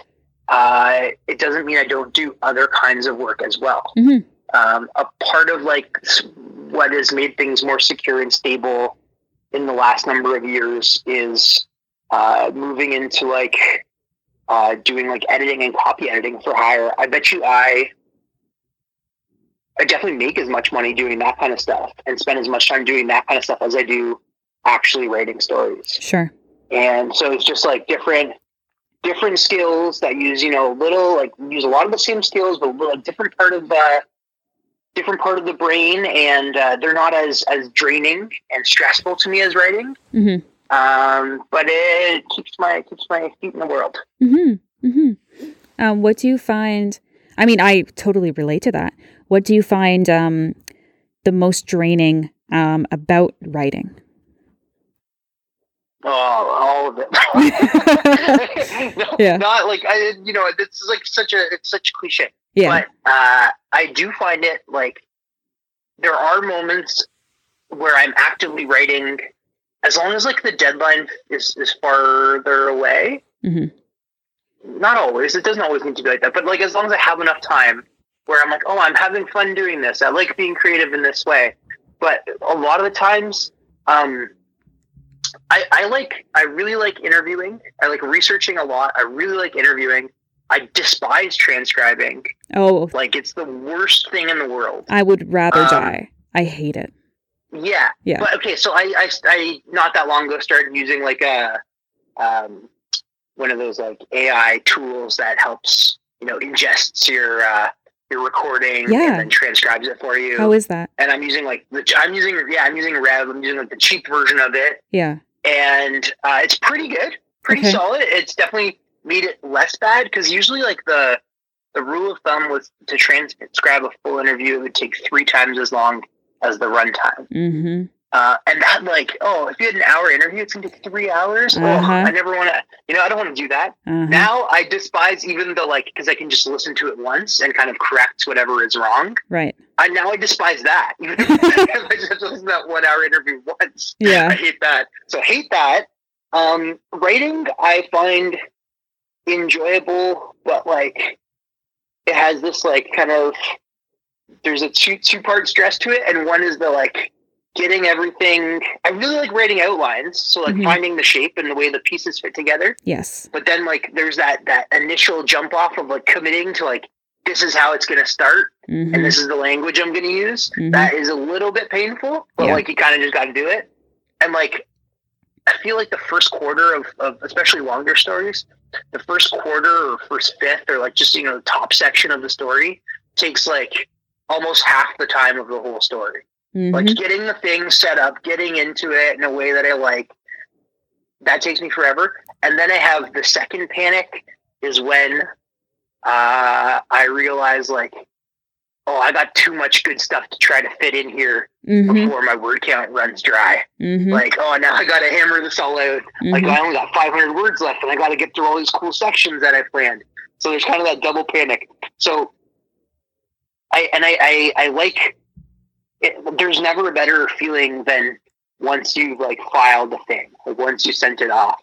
uh, it doesn't mean I don't do other kinds of work as well. Mm-hmm. Um, a part of like what has made things more secure and stable in the last number of years is uh, moving into like uh, doing like editing and copy editing for hire. I bet you I, I definitely make as much money doing that kind of stuff and spend as much time doing that kind of stuff as I do actually writing stories. Sure. And so it's just like different different skills that use, you know, little, like, use a lot of the same skills, but a different part of the, different part of the brain, and uh, they're not as, as draining and stressful to me as writing. Mm-hmm. Um, but it keeps my, keeps my feet in the world. Mm-hmm. Mm-hmm. Um, what do you find, I mean, I totally relate to that. What do you find um, the most draining um, about writing? Oh, all of it. no, yeah. Not like, I, you know, it's like such a, it's such a cliche. Yeah. But uh, I do find it, like, there are moments where I'm actively writing, as long as, like, the deadline is, is farther away. Mm-hmm. Not always. It doesn't always need to be like that. But, like, as long as I have enough time where I'm like, oh, I'm having fun doing this. I like being creative in this way. But a lot of the times... Um, I, I like, I really like interviewing. I like researching a lot. I really like interviewing. I despise transcribing. Oh. Like, it's the worst thing in the world. I would rather um, die. I hate it. Yeah. Yeah. But, okay, so I, I, I not that long ago, started using, like, a, um, one of those, like, A I tools that helps, you know, ingests your, uh, your recording, yeah, and then transcribes it for you. How is that? And I'm using like the, I'm using yeah I'm using Rev. I'm using like the cheap version of it. Yeah, and uh, it's pretty good, pretty okay. solid. It's definitely made it less bad, because usually like the the rule of thumb was to transcribe a full interview, it would take three times as long as the runtime. Mm-hmm. Uh, and that, like, oh, if you had an hour interview, it's going to take three hours. Uh-huh. Oh, I never want to, you know, I don't want to do that. Uh-huh. Now I despise even the, like, because I can just listen to it once and kind of correct whatever is wrong. Right. I now I despise that. Even if I just listen to that one hour interview once. Yeah. I hate that. So I hate that. Um, writing, I find enjoyable, but, like, it has this, like, kind of, there's a two, two-part stress to it. And one is the, like, getting everything. I really like writing outlines, so like, mm-hmm, finding the shape and the way the pieces fit together. Yes. But then like there's that that initial jump off of like committing to like, this is how it's going to start, mm-hmm, and this is the language I'm going to use. Mm-hmm. That is a little bit painful, but yeah, like you kind of just got to do it. And like I feel like the first quarter of, of especially longer stories, the first quarter or first fifth or like just, you know, the top section of the story takes like almost half the time of the whole story. Mm-hmm. Like getting the thing set up, getting into it in a way that I like, that takes me forever. And then I have the second panic is when uh, I realize like, oh, I got too much good stuff to try to fit in here, mm-hmm, before my word count runs dry. Mm-hmm. Like, oh, now I got to hammer this all out. Mm-hmm. Like I only got five hundred words left and I got to get through all these cool sections that I planned. So there's kind of that double panic. So I, and I, I, I like, It, there's never a better feeling than once you've like filed the thing, like once you sent it off,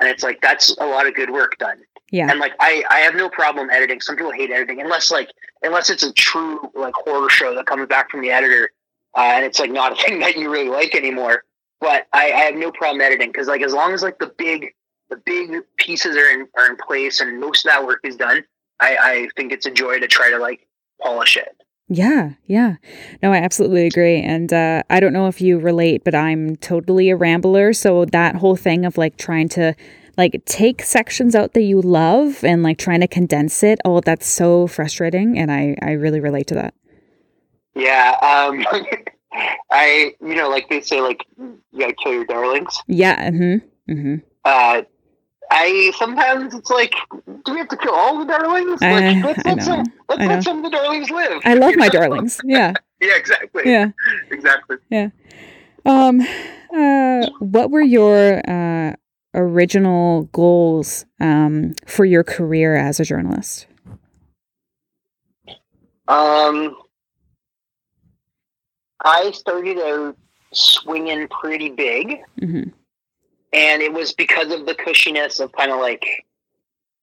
and it's like, that's a lot of good work done. Yeah. And like, I, I have no problem editing. Some people hate editing unless like, unless it's a true like horror show that comes back from the editor uh, and it's like not a thing that you really like anymore, but I, I have no problem editing. Cause like, as long as like the big, the big pieces are in, are in place and most of that work is done, I, I think it's a joy to try to like polish it. Yeah. Yeah. No, I absolutely agree. And uh, I don't know if you relate, but I'm totally a rambler. So that whole thing of like trying to like take sections out that you love and like trying to condense it. Oh, that's so frustrating. And I, I really relate to that. Yeah. Um, I, you know, like they say, like, you gotta kill your darlings. Yeah. Mm-hmm. Mm-hmm. Uh, I sometimes it's like, do we have to kill all the darlings? Like, I, let's I let, know. Some, let's I let know. some of the darlings live. I love my know? darlings. Yeah. Yeah, exactly. Yeah, exactly. Yeah. Um, uh, what were your uh, original goals um, for your career as a journalist? Um, I started out swinging pretty big. Mm-hmm. And it was because of the cushiness of kind of like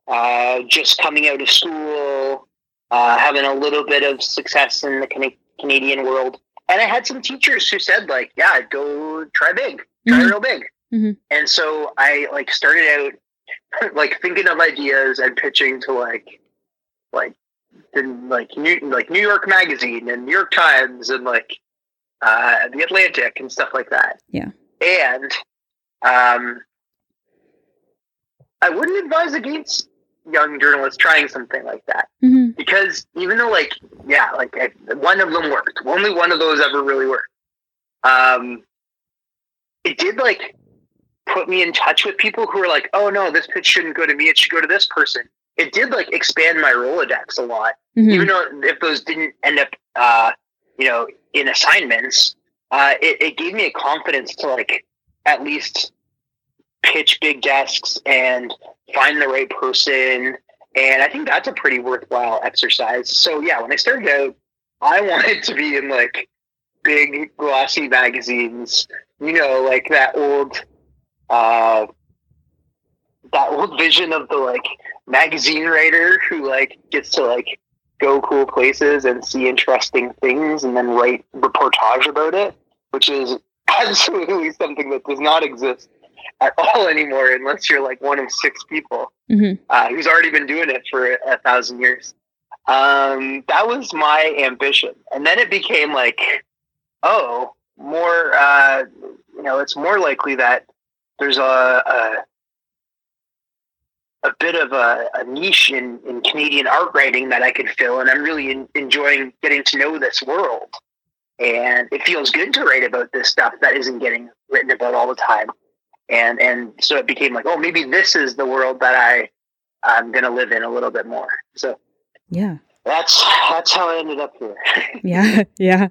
uh, just coming out of school, uh, having a little bit of success in the can- Canadian world. And I had some teachers who said like, yeah, go try big, try mm-hmm. real big. Mm-hmm. And so I like started out like thinking of ideas and pitching to like, like, the, like, New, like New York Magazine and New York Times and like uh, The Atlantic and stuff like that. Yeah. And... Um, I wouldn't advise against young journalists trying something like that. Mm-hmm. Because even though, like, yeah, like I, one of them worked. Only one of those ever really worked. Um, it did, like, put me in touch with people who were like, oh, no, this pitch shouldn't go to me. It should go to this person. It did, like, expand my Rolodex a lot. Mm-hmm. Even though if those didn't end up, uh, you know, in assignments, uh, it, it gave me a confidence to, like, at least pitch big desks and find the right person. And I think that's a pretty worthwhile exercise. So yeah, when I started out, I wanted to be in like big glossy magazines, you know, like that old, uh, that old vision of the like magazine writer who like gets to like go cool places and see interesting things and then write reportage about it, which is absolutely something that does not exist at all anymore, unless you're like one of six people mm-hmm. uh, who's already been doing it for a, a thousand years. Um, that was my ambition, and then it became like, oh, more. Uh, you know, it's more likely that there's a a, a bit of a, a niche in, in Canadian art writing that I could fill, and I'm really in, enjoying getting to know this world, and it feels good to write about this stuff that isn't getting written about all the time. And and so it became like, oh, maybe this is the world that I, I'm going to live in a little bit more. So yeah, that's that's how I ended up here. yeah, yeah.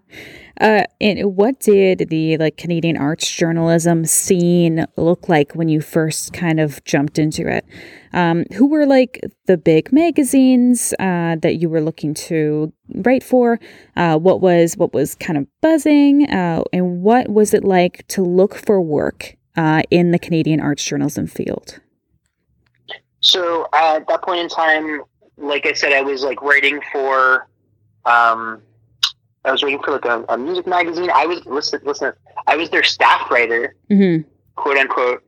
Uh, and what did the like Canadian arts journalism scene look like when you first kind of jumped into it? Um, who were like the big magazines uh, that you were looking to write for? Uh, what was what was kind of buzzing? Uh, and what was it like to look for work Uh, in the Canadian arts journalism field? So uh, at that point in time, like I said, I was like writing for, um, I was writing for like a, a music magazine. I was listen, listen, I was their staff writer, mm-hmm. quote unquote.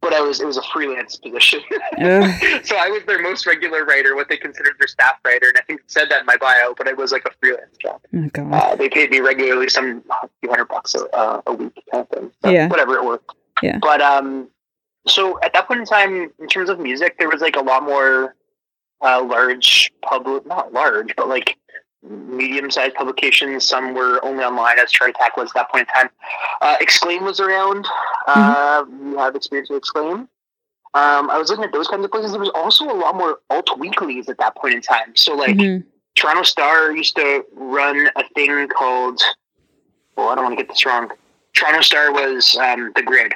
But I was it was a freelance position, uh. so I was their most regular writer, what they considered their staff writer, and I think it said that in my bio. But it was like a freelance job. Oh, God. Uh, they paid me regularly, some few hundred bucks a, uh, a week, kind of thing. So yeah, whatever it worked. Yeah. But um, so at that point in time, in terms of music, there was like a lot more uh, large public, not large, but like medium-sized publications. Some were only online, as Chart Attack was at that point in time. Uh, Exclaim was around. Uh, mm-hmm. You have experience with Exclaim. Um, I was looking at those kinds of places. There was also a lot more alt-weeklies at that point in time. So, like, mm-hmm. Toronto Star used to run a thing called, well, I don't want to get this wrong. Toronto Star was um, The Grid.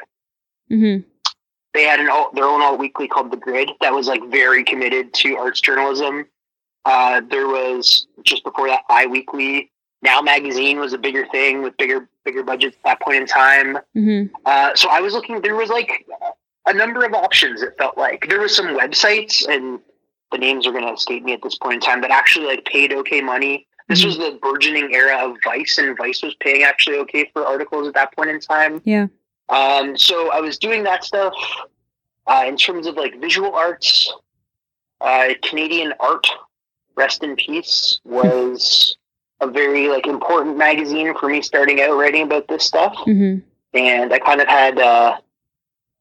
Mm-hmm. They had an alt, their own alt-weekly called The Grid that was, like, very committed to arts journalism. Uh, there was, just before that, iWeekly. Now Magazine was a bigger thing with bigger bigger budgets at that point in time. Mm-hmm. Uh, so I was looking, there was like a number of options, it felt like. There was some websites, and the names are going to escape me at this point in time, that actually like paid okay money. This mm-hmm. was the burgeoning era of Vice, and Vice was paying actually okay for articles at that point in time. Yeah. Um, so I was doing that stuff uh, in terms of like visual arts, uh, Canadian art. Rest in Peace was a very like important magazine for me starting out writing about this stuff, mm-hmm. and I kind of had uh,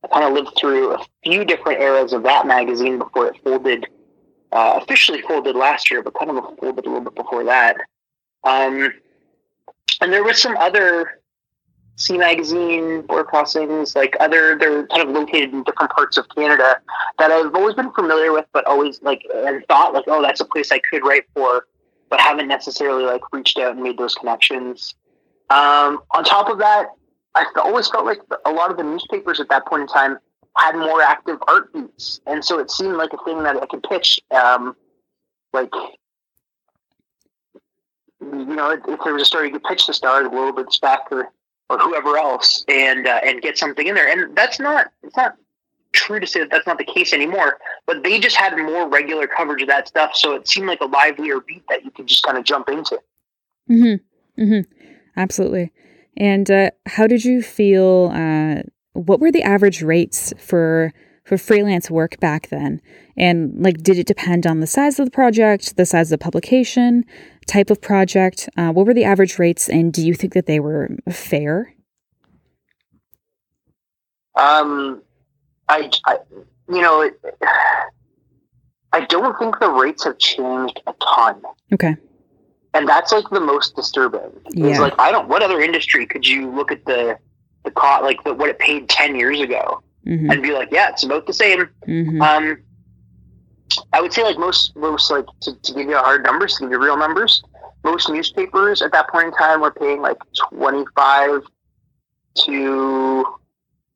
I kind of lived through a few different eras of that magazine before it folded, uh, officially folded last year, but kind of folded a little bit before that. Um, and there was some other C Magazine, Border Crossings, like other they're kind of located in different parts of Canada that I've always been familiar with, but always like and thought like, oh, that's a place I could write for, but haven't necessarily like reached out and made those connections. Um, on top of that, I always felt like a lot of the newspapers at that point in time had more active art beats, and so it seemed like a thing that I could pitch. Um, like, you know, if there was a story, you could pitch the Star, the Globe, or the Stack, or or whoever else, and uh, and get something in there. And that's not it's not true to say that that's not the case anymore, but they just had more regular coverage of that stuff, so it seemed like a livelier beat that you could just kind of jump into. Mm-hmm. Mm-hmm. Absolutely. And uh, how did you feel, uh, what were the average rates for for freelance work back then? And like, did it depend on the size of the project, the size of the publication, type of project? Uh, what were the average rates, and do you think that they were fair? Um, I, I you know, I don't think the rates have changed a ton. Okay. And that's like the most disturbing. Yeah. It's like, I don't, what other industry could you look at the, the cost, like the, what it paid ten years ago mm-hmm. and be like, yeah, it's about the same. Mm-hmm. Um, I would say like most, most like to, to give you hard numbers, to give you real numbers, most newspapers at that point in time were paying like twenty-five to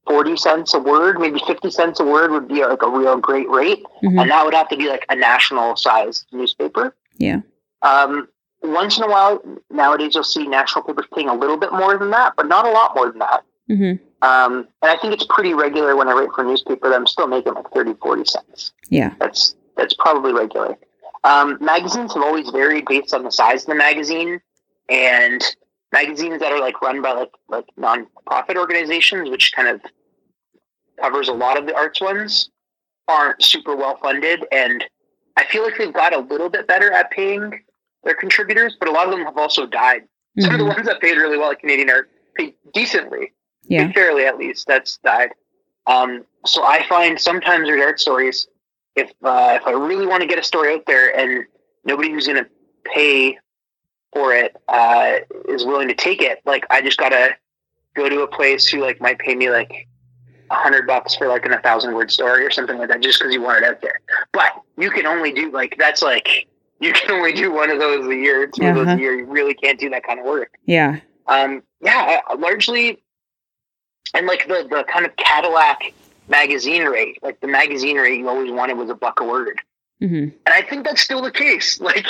forty cents a word, maybe fifty cents a word would be like a real great rate. Mm-hmm. And that would have to be like a national sized newspaper. Yeah. Um, once in a while nowadays you'll see national papers paying a little bit more than that, but not a lot more than that. Mm-hmm. Um, and I think it's pretty regular when I write for a newspaper that I'm still making like thirty, forty cents. Yeah. That's, that's probably regular. Um, magazines have always varied based on the size of the magazine, and magazines that are like run by like, like non-profit organizations, which kind of covers a lot of the arts ones, aren't super well funded. And I feel like they've got a little bit better at paying their contributors, but a lot of them have also died. Mm-hmm. Some of the ones that paid really well at Canadian Art paid decently, yeah, fairly at least, that's died. Um, so I find sometimes with art stories, if uh, if I really want to get a story out there and nobody who's going to pay for it uh, is willing to take it, like I just gotta go to a place who like might pay me like a hundred bucks for like an a thousand word story or something like that, just because you want it out there. But you can only do like that's like you can only do one of those a year, two uh-huh. of those a year. You really can't do that kind of work. Yeah, um, yeah, I, largely, and like the the kind of Cadillac magazine rate, like the magazine rate you always wanted was a buck a word. Mm-hmm. And I think that's still the case. Like,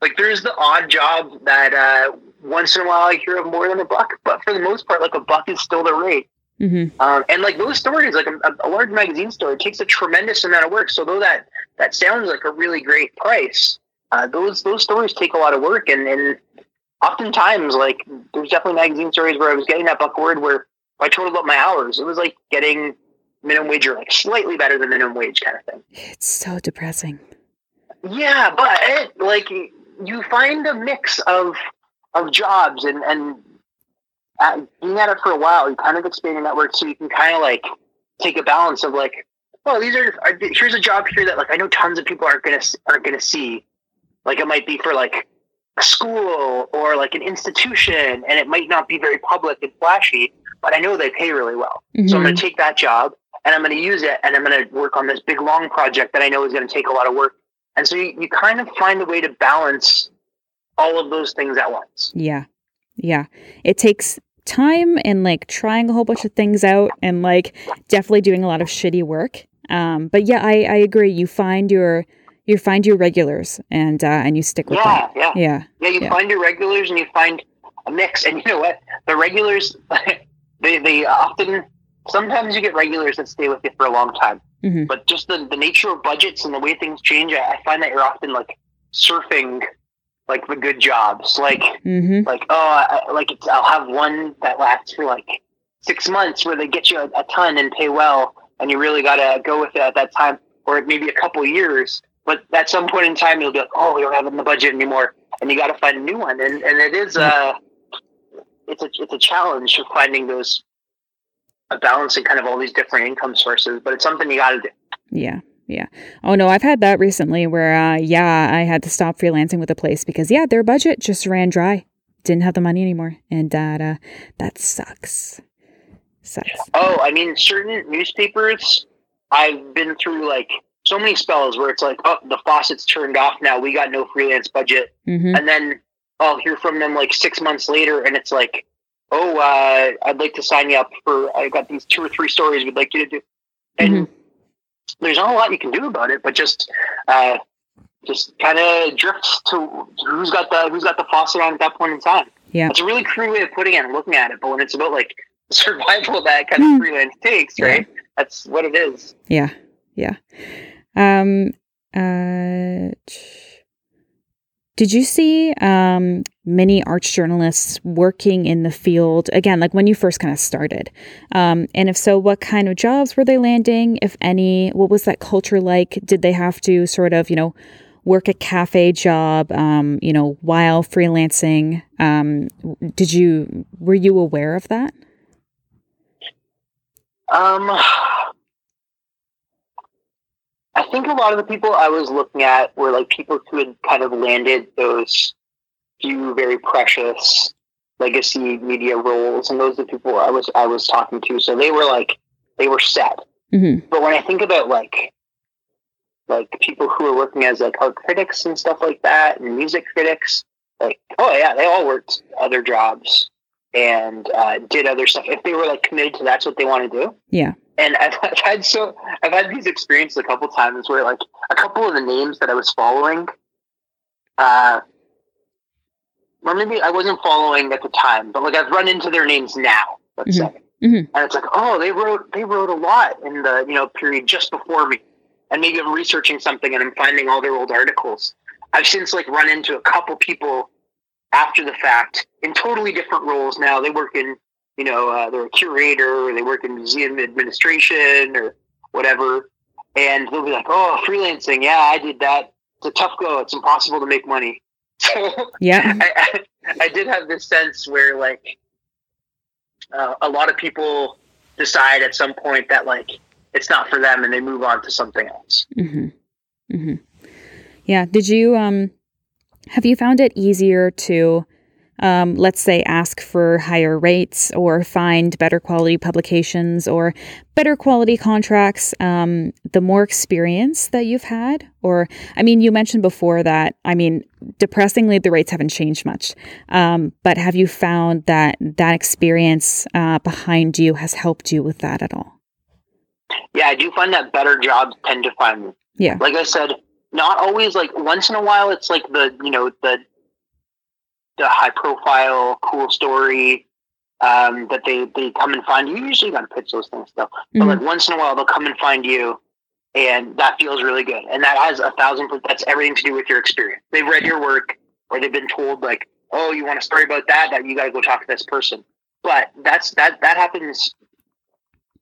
like there's the odd job that uh, once in a while I hear of more than a buck, but for the most part, like a buck is still the rate. Mm-hmm. Um, and like those stories, like a, a large magazine story takes a tremendous amount of work. So though that, that sounds like a really great price, uh, those, those stories take a lot of work. And, and oftentimes like there's definitely magazine stories where I was getting that buck word where I totaled up my hours. It was like getting minimum wage or like slightly better than minimum wage kind of thing. It's so depressing. Yeah, but it, like you find a mix of of jobs and and at, being at it for a while, you kind of expand your network so you can kind of like take a balance of like, oh, these are, are here's a job here that like I know tons of people aren't gonna aren't gonna see. Like it might be for like a school or like an institution, and it might not be very public and flashy, but I know they pay really well, mm-hmm. so I'm gonna take that job and I'm gonna use it, and I'm gonna work on this big long project that I know is gonna take a lot of work. And so you, you kind of find a way to balance all of those things at once. Yeah. Yeah. It takes time and like trying a whole bunch of things out and like definitely doing a lot of shitty work. Um, but yeah, I, I agree. You find your, you find your regulars and, uh, and you stick with yeah, that. Yeah. Yeah. Yeah. You yeah. find your regulars and you find a mix, and you know what? The regulars, they, they often, sometimes you get regulars that stay with you for a long time. Mm-hmm. But just the, the nature of budgets and the way things change, I, I find that you're often like surfing like the good jobs, like mm-hmm. like oh, I, like it's, I'll have one that lasts for like six months where they get you a, a ton and pay well, and you really gotta go with it at that time, or maybe a couple years. But at some point in time, you'll be like, oh, we don't have it in the budget anymore, and you gotta find a new one. And and it is uh, it's a it's a challenge of finding those. Balancing kind of all these different income sources, but it's something you got to do. Yeah. Yeah. Oh no, I've had that recently where, uh, yeah, I had to stop freelancing with a place because yeah, their budget just ran dry. Didn't have the money anymore. And that, uh, that sucks. Sucks. Oh, I mean, certain newspapers I've been through like so many spells where it's like, oh, the faucet's turned off. Now we got no freelance budget. Mm-hmm. And then I'll hear from them like six months later. And it's like, oh, uh, I'd like to sign you up for, I got these two or three stories we'd like you to do. And mm-hmm. there's not a lot you can do about it, but just, uh, just kind of drifts to who's got the, who's got the faucet on at that point in time. Yeah. It's a really crude way of putting it and looking at it. But when it's about like survival, that kind mm-hmm. of freelance takes, right? Yeah. That's what it is. Yeah. Yeah. Um, uh, did you see, um, many arts journalists working in the field again, like when you first kind of started? Um, and if so, what kind of jobs were they landing, if any? What was that culture like? Did they have to sort of, you know, work a cafe job, um, you know, while freelancing? Um, did you, were you aware of that? Um, I think a lot of the people I was looking at were like people who had kind of landed those few very precious legacy media roles, and those are the people I was I was talking to. So they were like they were set. Mm-hmm. But when I think about like like people who are working as like art critics and stuff like that, and music critics, like oh yeah, they all worked other jobs and uh, did other stuff if they were like committed to that's what they want to do. Yeah. And I've, I've had so I've had these experiences a couple times where like a couple of the names that I was following, uh, or maybe I wasn't following at the time, but like I've run into their names now. Let's mm-hmm. say, mm-hmm. and it's like, oh, they wrote they wrote a lot in the you know period just before me, and maybe I'm researching something and I'm finding all their old articles. I've since like run into a couple people after the fact in totally different roles now. They work in. You know, uh, they're a curator, or they work in museum administration, or whatever. And they'll be like, "Oh, freelancing, yeah, I did that. It's a tough go. It's impossible to make money." So, yeah, I, I, I did have this sense where, like, uh, a lot of people decide at some point that, like, it's not for them, and they move on to something else. Mm-hmm. Mm-hmm. Yeah. Did you um have you found it easier to? Um, let's say ask for higher rates or find better quality publications or better quality contracts, um, the more experience that you've had? Or, I mean, you mentioned before that, I mean, depressingly, the rates haven't changed much. Um, but have you found that that experience uh, behind you has helped you with that at all? Yeah, I do find that better jobs tend to find me. Yeah. Like I said, not always, like once in a while, it's like the, you know, the, the high profile, cool story um, that they, they come and find you. You usually got to pitch those things though. Mm-hmm. But like once in a while they'll come and find you, and that feels really good. And that has a thousand, that's everything to do with your experience. They've read your work, or they've been told like, oh, you want a story about that? That you got to go talk to this person. But that's, that, that happens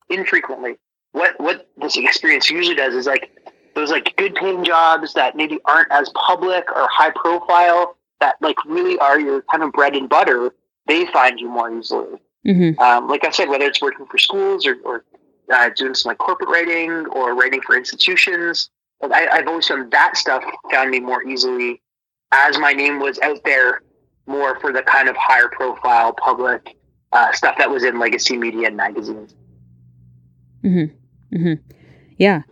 infrequently. What, what this experience usually does is like those like good paying jobs that maybe aren't as public or high profile, that like really are your kind of bread and butter, they find you more easily. Mm-hmm. Um, like I said, whether it's working for schools or, or uh, doing some like corporate writing or writing for institutions, like I, I've always found that stuff found me more easily as my name was out there more for the kind of higher profile public uh, stuff that was in legacy media and magazines. Mm-hmm. Mm-hmm. Yeah.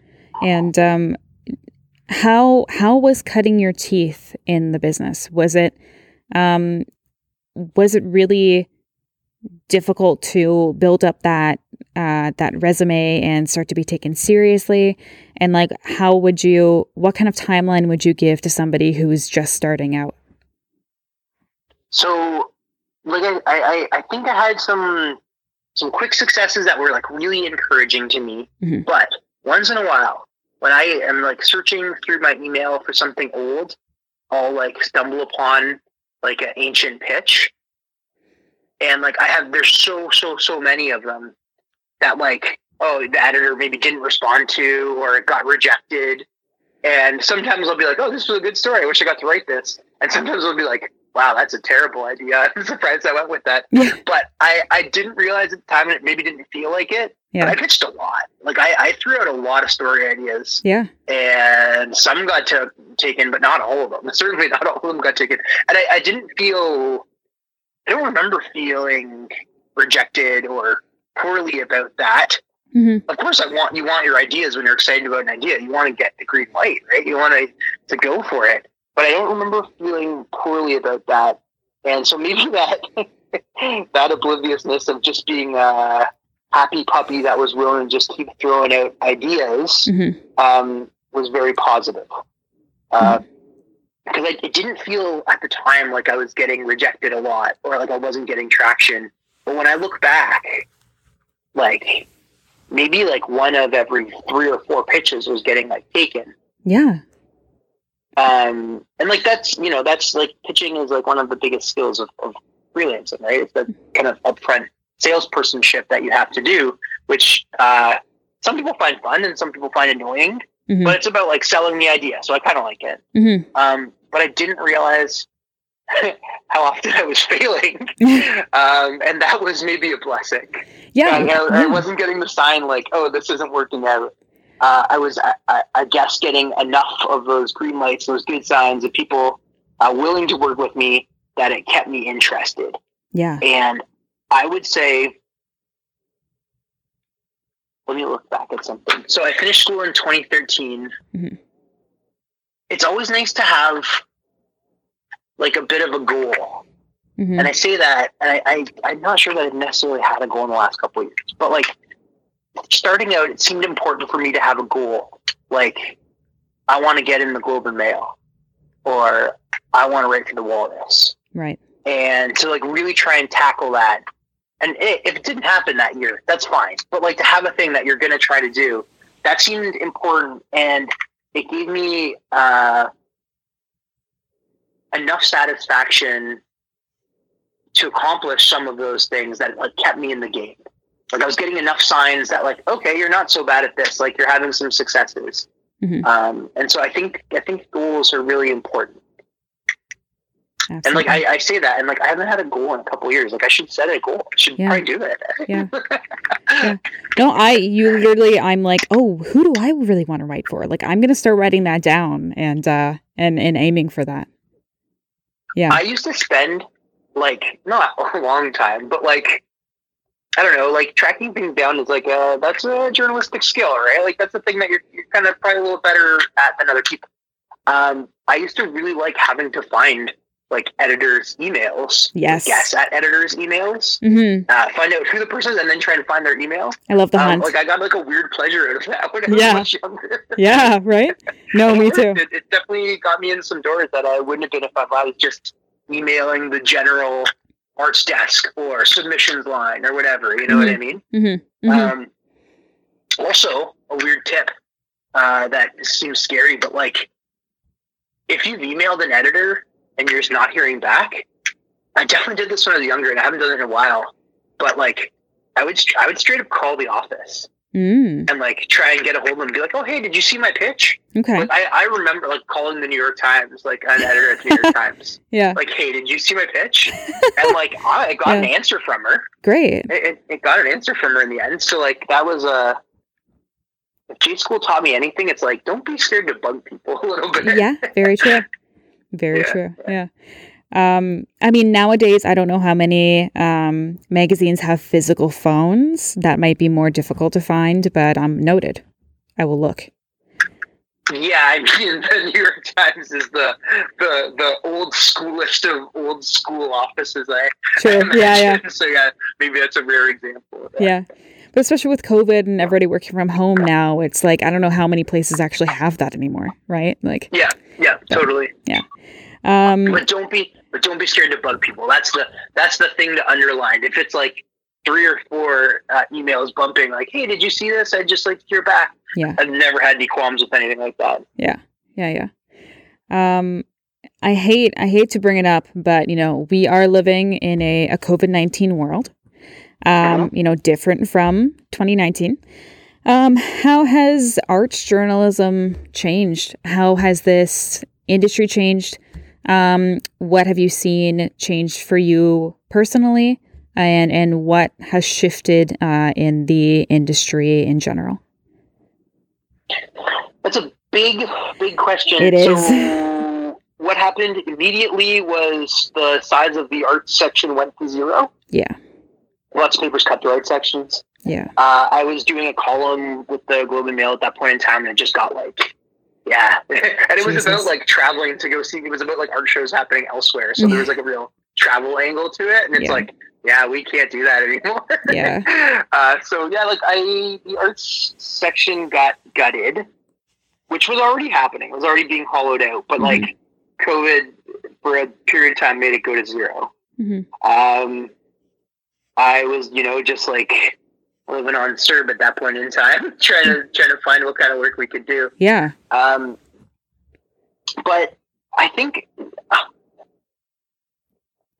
And, um, How how was cutting your teeth in the business? Was it um, was it really difficult to build up that uh, that resume and start to be taken seriously? And like, how would you? What kind of timeline would you give to somebody who is just starting out? So, like, I I, I think I had some some quick successes that were like really encouraging to me, mm-hmm. but once in a while. When I am like searching through my email for something old, I'll like stumble upon like an ancient pitch, and like I have there's so so so many of them that like oh the editor maybe didn't respond to or it got rejected, and sometimes I'll be like oh this was a good story I wish I got to write this, and sometimes I'll be like wow that's a terrible idea I'm surprised I went with that, but I I didn't realize at the time and it maybe didn't feel like it. Yeah. I pitched a lot. Like I, I threw out a lot of story ideas. Yeah. And some got to, taken, but not all of them. Certainly not all of them got taken. And I, I didn't feel, I don't remember feeling rejected or poorly about that. Mm-hmm. Of course I want, you want your ideas when you're excited about an idea. You want to get the green light, right? You want to, to go for it. But I don't remember feeling poorly about that. And so maybe that, that obliviousness of just being, uh, happy puppy that was willing to just keep throwing out ideas mm-hmm. um, was very positive. Uh, mm-hmm. Because I, it didn't feel at the time like I was getting rejected a lot or like I wasn't getting traction. But when I look back, like maybe like one of every three or four pitches was getting like taken. Yeah. Um, and like that's, you know, that's like pitching is like one of the biggest skills of, of freelancing, right? It's that kind of upfront salespersonship that you have to do, which uh, some people find fun and some people find annoying, mm-hmm. but it's about like selling the idea. So I kind of like it. Mm-hmm. Um, but I didn't realize how often I was failing. um, and that was maybe a blessing. Yeah. I, I, I wasn't getting the sign like, oh, this isn't working out. uh, I was, I, I, I guess, getting enough of those green lights, those good signs of people uh, willing to work with me that it kept me interested. Yeah. And I would say, let me look back at something. So I finished school in twenty thirteen. Mm-hmm. It's always nice to have like a bit of a goal. Mm-hmm. And I say that, and I, I, I'm not sure that I've necessarily had a goal in the last couple of years, but like starting out, it seemed important for me to have a goal. Like I want to get in the Globe and Mail, or I want to write for the Walrus. Right. And to like really try and tackle that. And it, if it didn't happen that year, that's fine. But like to have a thing that you're going to try to do, that seemed important. And it gave me uh, enough satisfaction to accomplish some of those things that like kept me in the game. Like I was getting enough signs that like, okay, you're not so bad at this. Like you're having some successes. Mm-hmm. Um, and so I think, I think goals are really important. Absolutely. And like, I, I say that, and like, I haven't had a goal in a couple of years. Like I should set a goal. I should yeah. probably do that. Yeah. yeah. No, I, you literally, I'm like, oh, who do I really want to write for? Like, I'm going to start writing that down and, uh, and, and aiming for that. Yeah. I used to spend like, not a long time, but like, I don't know, like tracking things down is like, uh, that's a journalistic skill, right? Like that's the thing that you're, you're kind of probably a little better at than other people. Um, I used to really like having to find like editors' emails. Yes. Guess at editors' emails. Mm-hmm. Uh, find out who the person is and then try and find their email. I love the um, hunt. Like I got like a weird pleasure out of that when I was yeah. much younger. Yeah, right? No, me too. It, it definitely got me in some doors that I wouldn't have been if I was just emailing the general arts desk or submissions line or whatever, you know mm-hmm. what I mean? Mm-hmm. Mm-hmm. Um, also, a weird tip uh, that seems scary, but like, if you've emailed an editor and you're just not hearing back, I definitely did this when I was younger and I haven't done it in a while, but like, I would I would straight up call the office mm. and like try and get a hold of them and be like, oh, hey, did you see my pitch? Okay. Like, I, I remember like calling the New York Times, like an editor at the New York Times. Yeah. Like, hey, did you see my pitch? And like, I, I got yeah. an answer from her. Great. It, it, it got an answer from her in the end. So like, that was a, if J school taught me anything, it's like, don't be scared to bug people a little bit. Yeah, very true. Very yeah, true. Yeah. yeah. Um, I mean, nowadays, I don't know how many um, magazines have physical phones. That might be more difficult to find, but I'm um, noted. I will look. Yeah, I mean, the New York Times is the the, the old schoolest of old school offices. I, sure. I yeah, yeah. So yeah, maybe that's a rare example of that. Yeah. But especially with COVID and everybody working from home now, it's like, I don't know how many places actually have that anymore. Right. Like, yeah, yeah, but, totally. Yeah. Um, but don't be, but don't be scared to bug people. That's the, that's the thing to underline. If it's like three or four uh, emails bumping, like, hey, did you see this? I just like to hear back. Yeah. I've never had any qualms with anything like that. Yeah. Yeah. Yeah. Um, I hate, I hate to bring it up, but you know, we are living in a, a COVID nineteen world. Um, you know, different from twenty nineteen. Um, how has arts journalism changed? How has this industry changed? Um, what have you seen changed for you personally? And, and what has shifted uh, in the industry in general? That's a big, big question. It is. So what happened immediately was the size of the arts section went to zero. Yeah. Lots of papers cut the right sections. Yeah. Uh, I was doing a column with the Globe and Mail at that point in time, and it just got like, yeah. and it was Jesus. about like traveling to go see, it was about like art shows happening elsewhere. So yeah. there was like a real travel angle to it. And it's yeah. like, yeah, we can't do that anymore. yeah. Uh, so yeah, like I, the arts section got gutted, which was already happening. It was already being hollowed out, but mm-hmm. like COVID for a period of time made it go to zero. Mm-hmm. Um, I was, you know, just like living on S E R B at that point in time, trying to trying to find what kind of work we could do. Yeah. Um, but I think uh,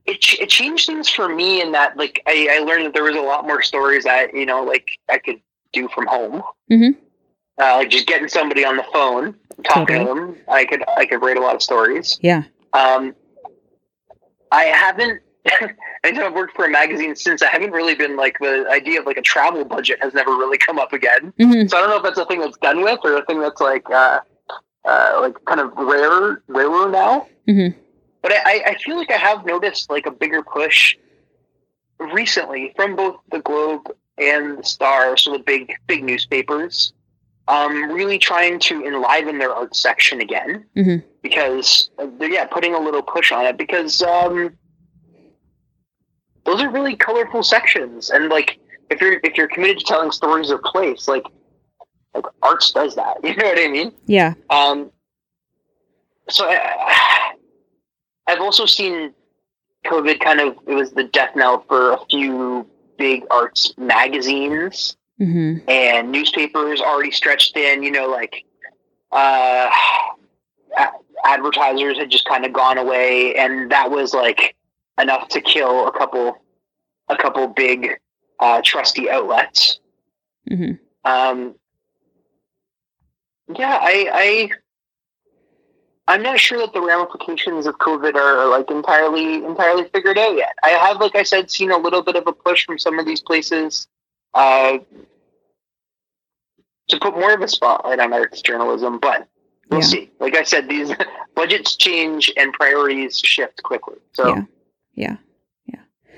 it ch- it changed things for me in that, like, I, I learned that there was a lot more stories that, you know, like I could do from home. Mm-hmm. Uh, like just getting somebody on the phone, talking okay. to them. I could I could write a lot of stories. Yeah. Um, I haven't anytime I've worked for a magazine since, I haven't really been like, the idea of like a travel budget has never really come up again. Mm-hmm. So I don't know if that's a thing that's done with, or a thing that's like, uh, uh, like kind of rare, rarer now. Mm-hmm. But I, I feel like I have noticed like a bigger push recently from both the Globe and the Star, so the big, big newspapers, um, really trying to enliven their art section again, mm-hmm. because they're, yeah, putting a little push on it, because, um, those are really colorful sections. And like, if you're, if you're committed to telling stories of place, like, like arts does that, you know what I mean? Yeah. Um, so I, I've also seen COVID kind of, it was the death knell for a few big arts magazines, mm-hmm. and newspapers already stretched in, you know, like, uh, advertisers had just kind of gone away, and that was like enough to kill a couple, a couple big, uh, trusty outlets. Mm-hmm. Um, yeah, I, I, I'm not sure that the ramifications of COVID are like entirely, entirely figured out yet. I have, like I said, seen a little bit of a push from some of these places, uh, to put more of a spotlight on arts journalism, but we'll yeah. see. Like I said, these budgets change and priorities shift quickly. So yeah. yeah. Yeah.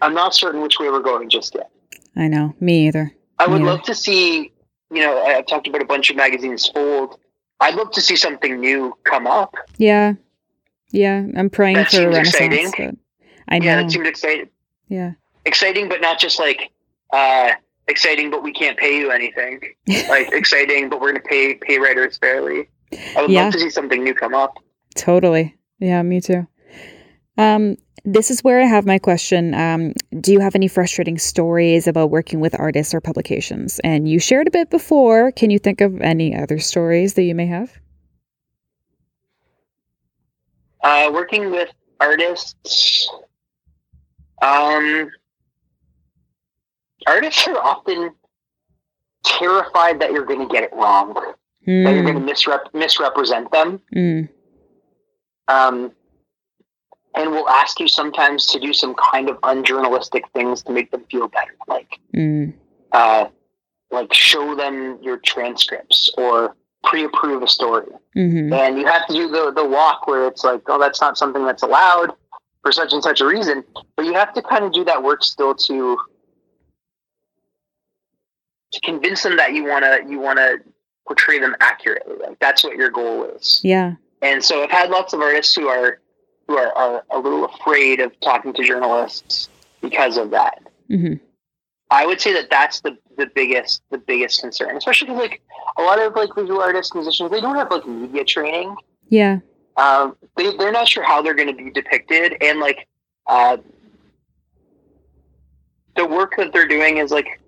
I'm not certain which way we're going just yet. I know. Me either. I would me love either. to see, you know, I've talked about a bunch of magazines fold. I'd love to see something new come up. Yeah. Yeah. I'm praying that for a renaissance. I know. Yeah, that seemed exciting. Yeah. Exciting, but not just like, uh, exciting, but we can't pay you anything. Like, exciting, but we're going to pay pay writers fairly. I would yeah. love to see something new come up. Totally. Yeah, me too. Um, this is where I have my question. Um, do you have any frustrating stories about working with artists or publications? And you shared a bit before. Can you think of any other stories that you may have? Uh, working with artists, um, artists are often terrified that you're going to get it wrong, mm. that you're going to misrep- misrepresent them. Mm. Um, and will ask you sometimes to do some kind of unjournalistic things to make them feel better. Like, mm. uh, like show them your transcripts or pre-approve a story. Mm-hmm. And you have to do the, the walk where it's like, oh, that's not something that's allowed for such and such a reason. But you have to kind of do that work still to, to convince them that you want to, you want to portray them accurately. Like, that's what your goal is. Yeah. And so I've had lots of artists who are, who are, are a little afraid of talking to journalists because of that. Mm-hmm. I would say that that's the, the biggest, the biggest concern, especially because like a lot of like visual artists, musicians, they don't have like media training. Yeah. Um, they, they're not sure how they're going to be depicted. And like, uh, the work that they're doing is like,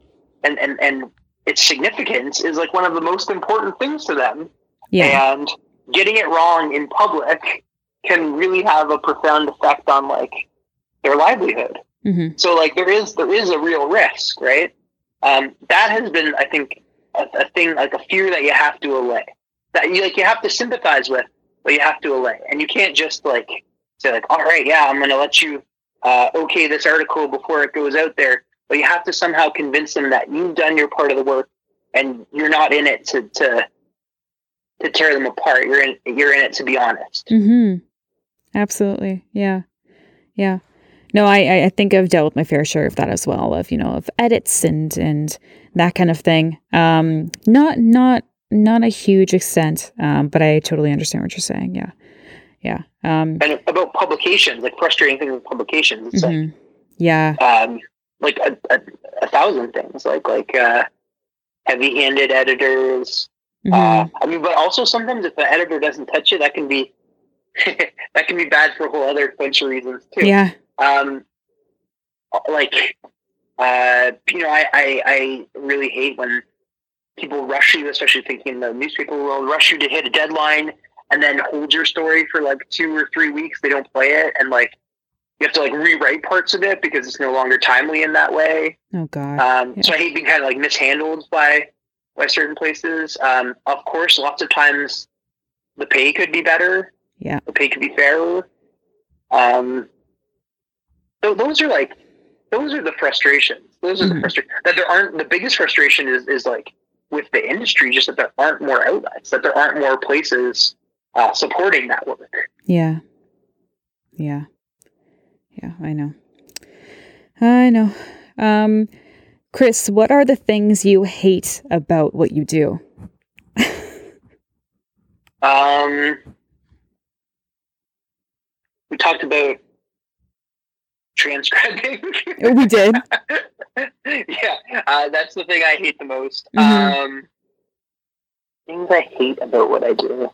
and, and, and its significance is like one of the most important things to them. Yeah. And getting it wrong in public can really have a profound effect on like their livelihood. Mm-hmm. So like there is, there is a real risk, right? Um, that has been, I think, a, a thing, like a fear that you have to allay, that you like, you have to sympathize with, but you have to allay. And you can't just like say like, all right, yeah, I'm going to let you, uh, okay, this article before it goes out there, but you have to somehow convince them that you've done your part of the work and you're not in it to, to, to tear them apart. You're in, you're in it to be honest. Mm-hmm. Absolutely. Yeah. Yeah. No, I, I think I've dealt with my fair share of that as well, of, you know, of edits and, and that kind of thing. Um, not, not, not a huge extent, um, but I totally understand what you're saying. Yeah. Yeah. Um, and about publications, like frustrating things with publications, it's mm-hmm. like, yeah. Um, like a, a, a thousand things, like, like, uh, heavy-handed editors. Mm-hmm. Uh, I mean, but also sometimes if the editor doesn't touch it, that can be, that can be bad for a whole other bunch of reasons too. Yeah. Um, like, uh, you know, I, I, I really hate when people rush you, especially thinking in the newspaper world, rush you to hit a deadline and then hold your story for like two or three weeks. They don't play it. And like, you have to like rewrite parts of it because it's no longer timely in that way. Oh God. Um, yeah. So I hate being kind of like mishandled by, by certain places. Um, of course, lots of times the pay could be better. Yeah. The pay could be fairer. Um, So those are like, those are the frustrations. Those are mm-hmm. the frustrations that there aren't. The biggest frustration is, is like with the industry, just that there aren't more outlets, that there aren't more places uh, supporting that work. Yeah. Yeah. Yeah, I know. I know. Um, Chris, what are the things you hate about what you do? um, we talked about transcribing. We did. Yeah, uh, that's the thing I hate the most. Mm-hmm. Um, things I hate about what I do.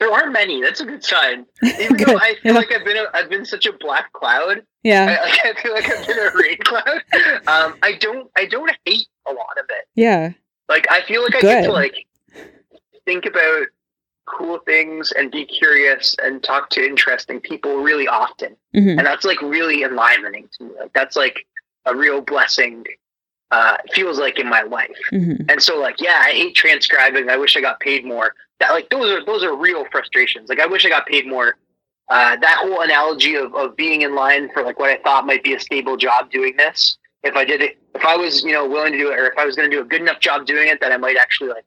There aren't many. That's a good sign. Even good. Though I feel yeah. like I've been a, I've been such a black cloud. Yeah. I, like, I feel like I've been a rain cloud. Um, I don't I don't hate a lot of it. Yeah. Like I feel like good. I get to like think about cool things and be curious and talk to interesting people really often, mm-hmm. and that's like really enlivening to me. Like that's like a real blessing. Uh, it feels like in my life, mm-hmm. and so like yeah, I hate transcribing. I wish I got paid more. That like those are those are real frustrations. Like I wish I got paid more. Uh, that whole analogy of, of being in line for like what I thought might be a stable job doing this. If I did it, if I was you know willing to do it, or if I was going to do a good enough job doing it, that I might actually like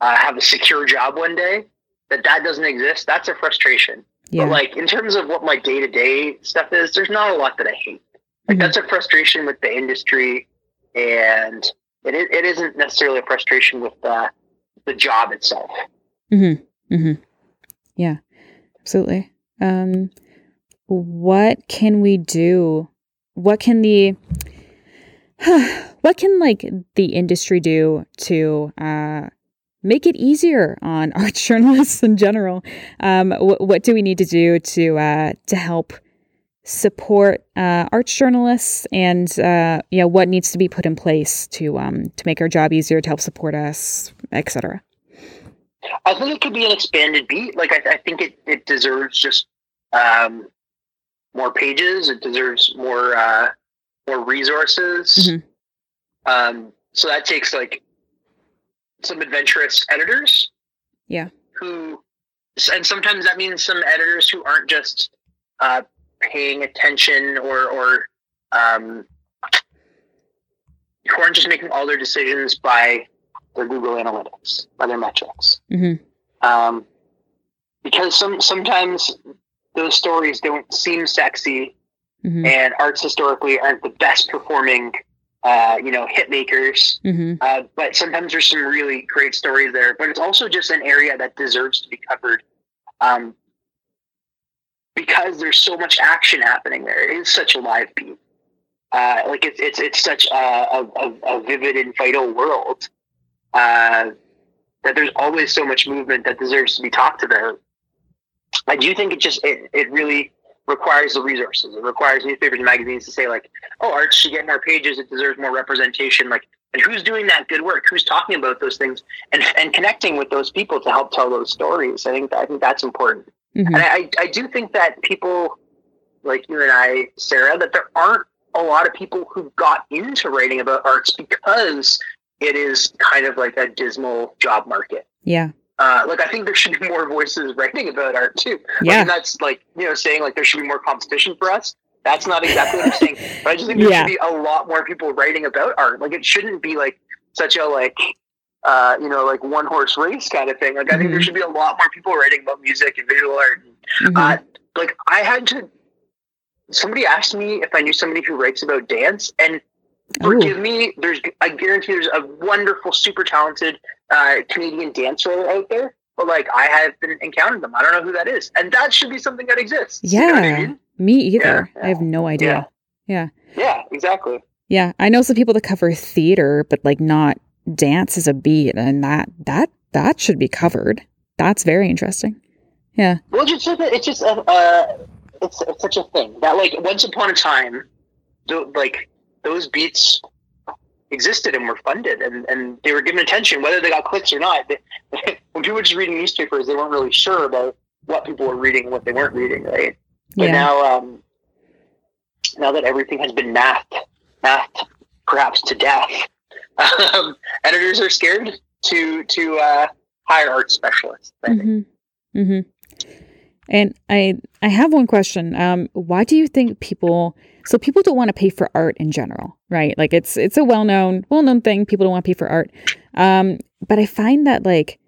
uh, have a secure job one day. That that doesn't exist. That's a frustration. Yeah. But like in terms of what my day to day stuff is, there's not a lot that I hate. Like mm-hmm. that's a frustration with the industry, and it it isn't necessarily a frustration with the the job itself. Mm-hmm. Mm-hmm. Yeah. Absolutely. Um, what can we do? What can the what can like the industry do to uh make it easier on art journalists in general? Um, wh- what do we need to do to uh, to help support uh, art journalists? And uh, you know, what needs to be put in place to um, to make our job easier, to help support us, et cetera? I think it could be an expanded beat. Like I, th- I think it, it deserves just um, more pages. It deserves more uh, more resources. Mm-hmm. Um, so that takes like some adventurous editors, yeah, who, and sometimes that means some editors who aren't just uh, paying attention or or um, who aren't just making all their decisions by their Google Analytics, by their metrics. Mm-hmm. Um, because some sometimes those stories don't seem sexy, mm-hmm. and arts historically aren't the best performing Uh, you know, hit makers. Mm-hmm. Uh, but sometimes there's some really great stories there. But it's also just an area that deserves to be covered um, because there's so much action happening there. It is such a live beat. Uh, like it's it's it's such a, a, a vivid and vital world uh, that there's always so much movement that deserves to be talked about. I do think it just it it really. requires the resources. It requires newspapers and magazines to say like, oh, art should get more pages. It deserves more representation. Like, and who's doing that good work? Who's talking about those things and and connecting with those people to help tell those stories? I think that, I think that's important. Mm-hmm. And I, I do think that people like you and I, Sarah, that there aren't a lot of people who got into writing about arts because it is kind of like a dismal job market. Yeah. Uh, like, I think there should be more voices writing about art, too. Yeah. Like, and that's, like, you know, saying, like, there should be more competition for us. That's not exactly what I'm saying. But I just think there yeah. should be a lot more people writing about art. Like, it shouldn't be, like, such a, like, uh, you know, like, one-horse race kind of thing. Like, mm-hmm. I think there should be a lot more people writing about music and visual art. Mm-hmm. Uh, like, I had to... Somebody asked me if I knew somebody who writes about dance, and forgive Ooh. me, there's I guarantee there's a wonderful, super talented... Uh, Canadian dance writer out there, but like I have been encountered them. I don't know who that is, and that should be something that exists. Yeah, you know what I mean? Me either. Yeah, yeah. I have no idea. Yeah. yeah, yeah, exactly. Yeah, I know some people that cover theater, but like not dance as a beat, and that that that should be covered. That's very interesting. Yeah. Well, it's just it's just uh, uh it's, it's such a thing that like once upon a time, the, like those beats existed and were funded and, and they were given attention, whether they got clicks or not. They, when people were just reading newspapers, they weren't really sure about what people were reading and what they weren't reading, right? But yeah. now um, now that everything has been mathed, mathed perhaps to death, um, editors are scared to to uh, hire art specialists, I think. Mm-hmm. Mm-hmm. And I I have one question. Um, why do you think people, so people don't want to pay for art in general, right? Like it's it's a well-known, well-known thing. People don't want to pay for art. Um, but I find that like,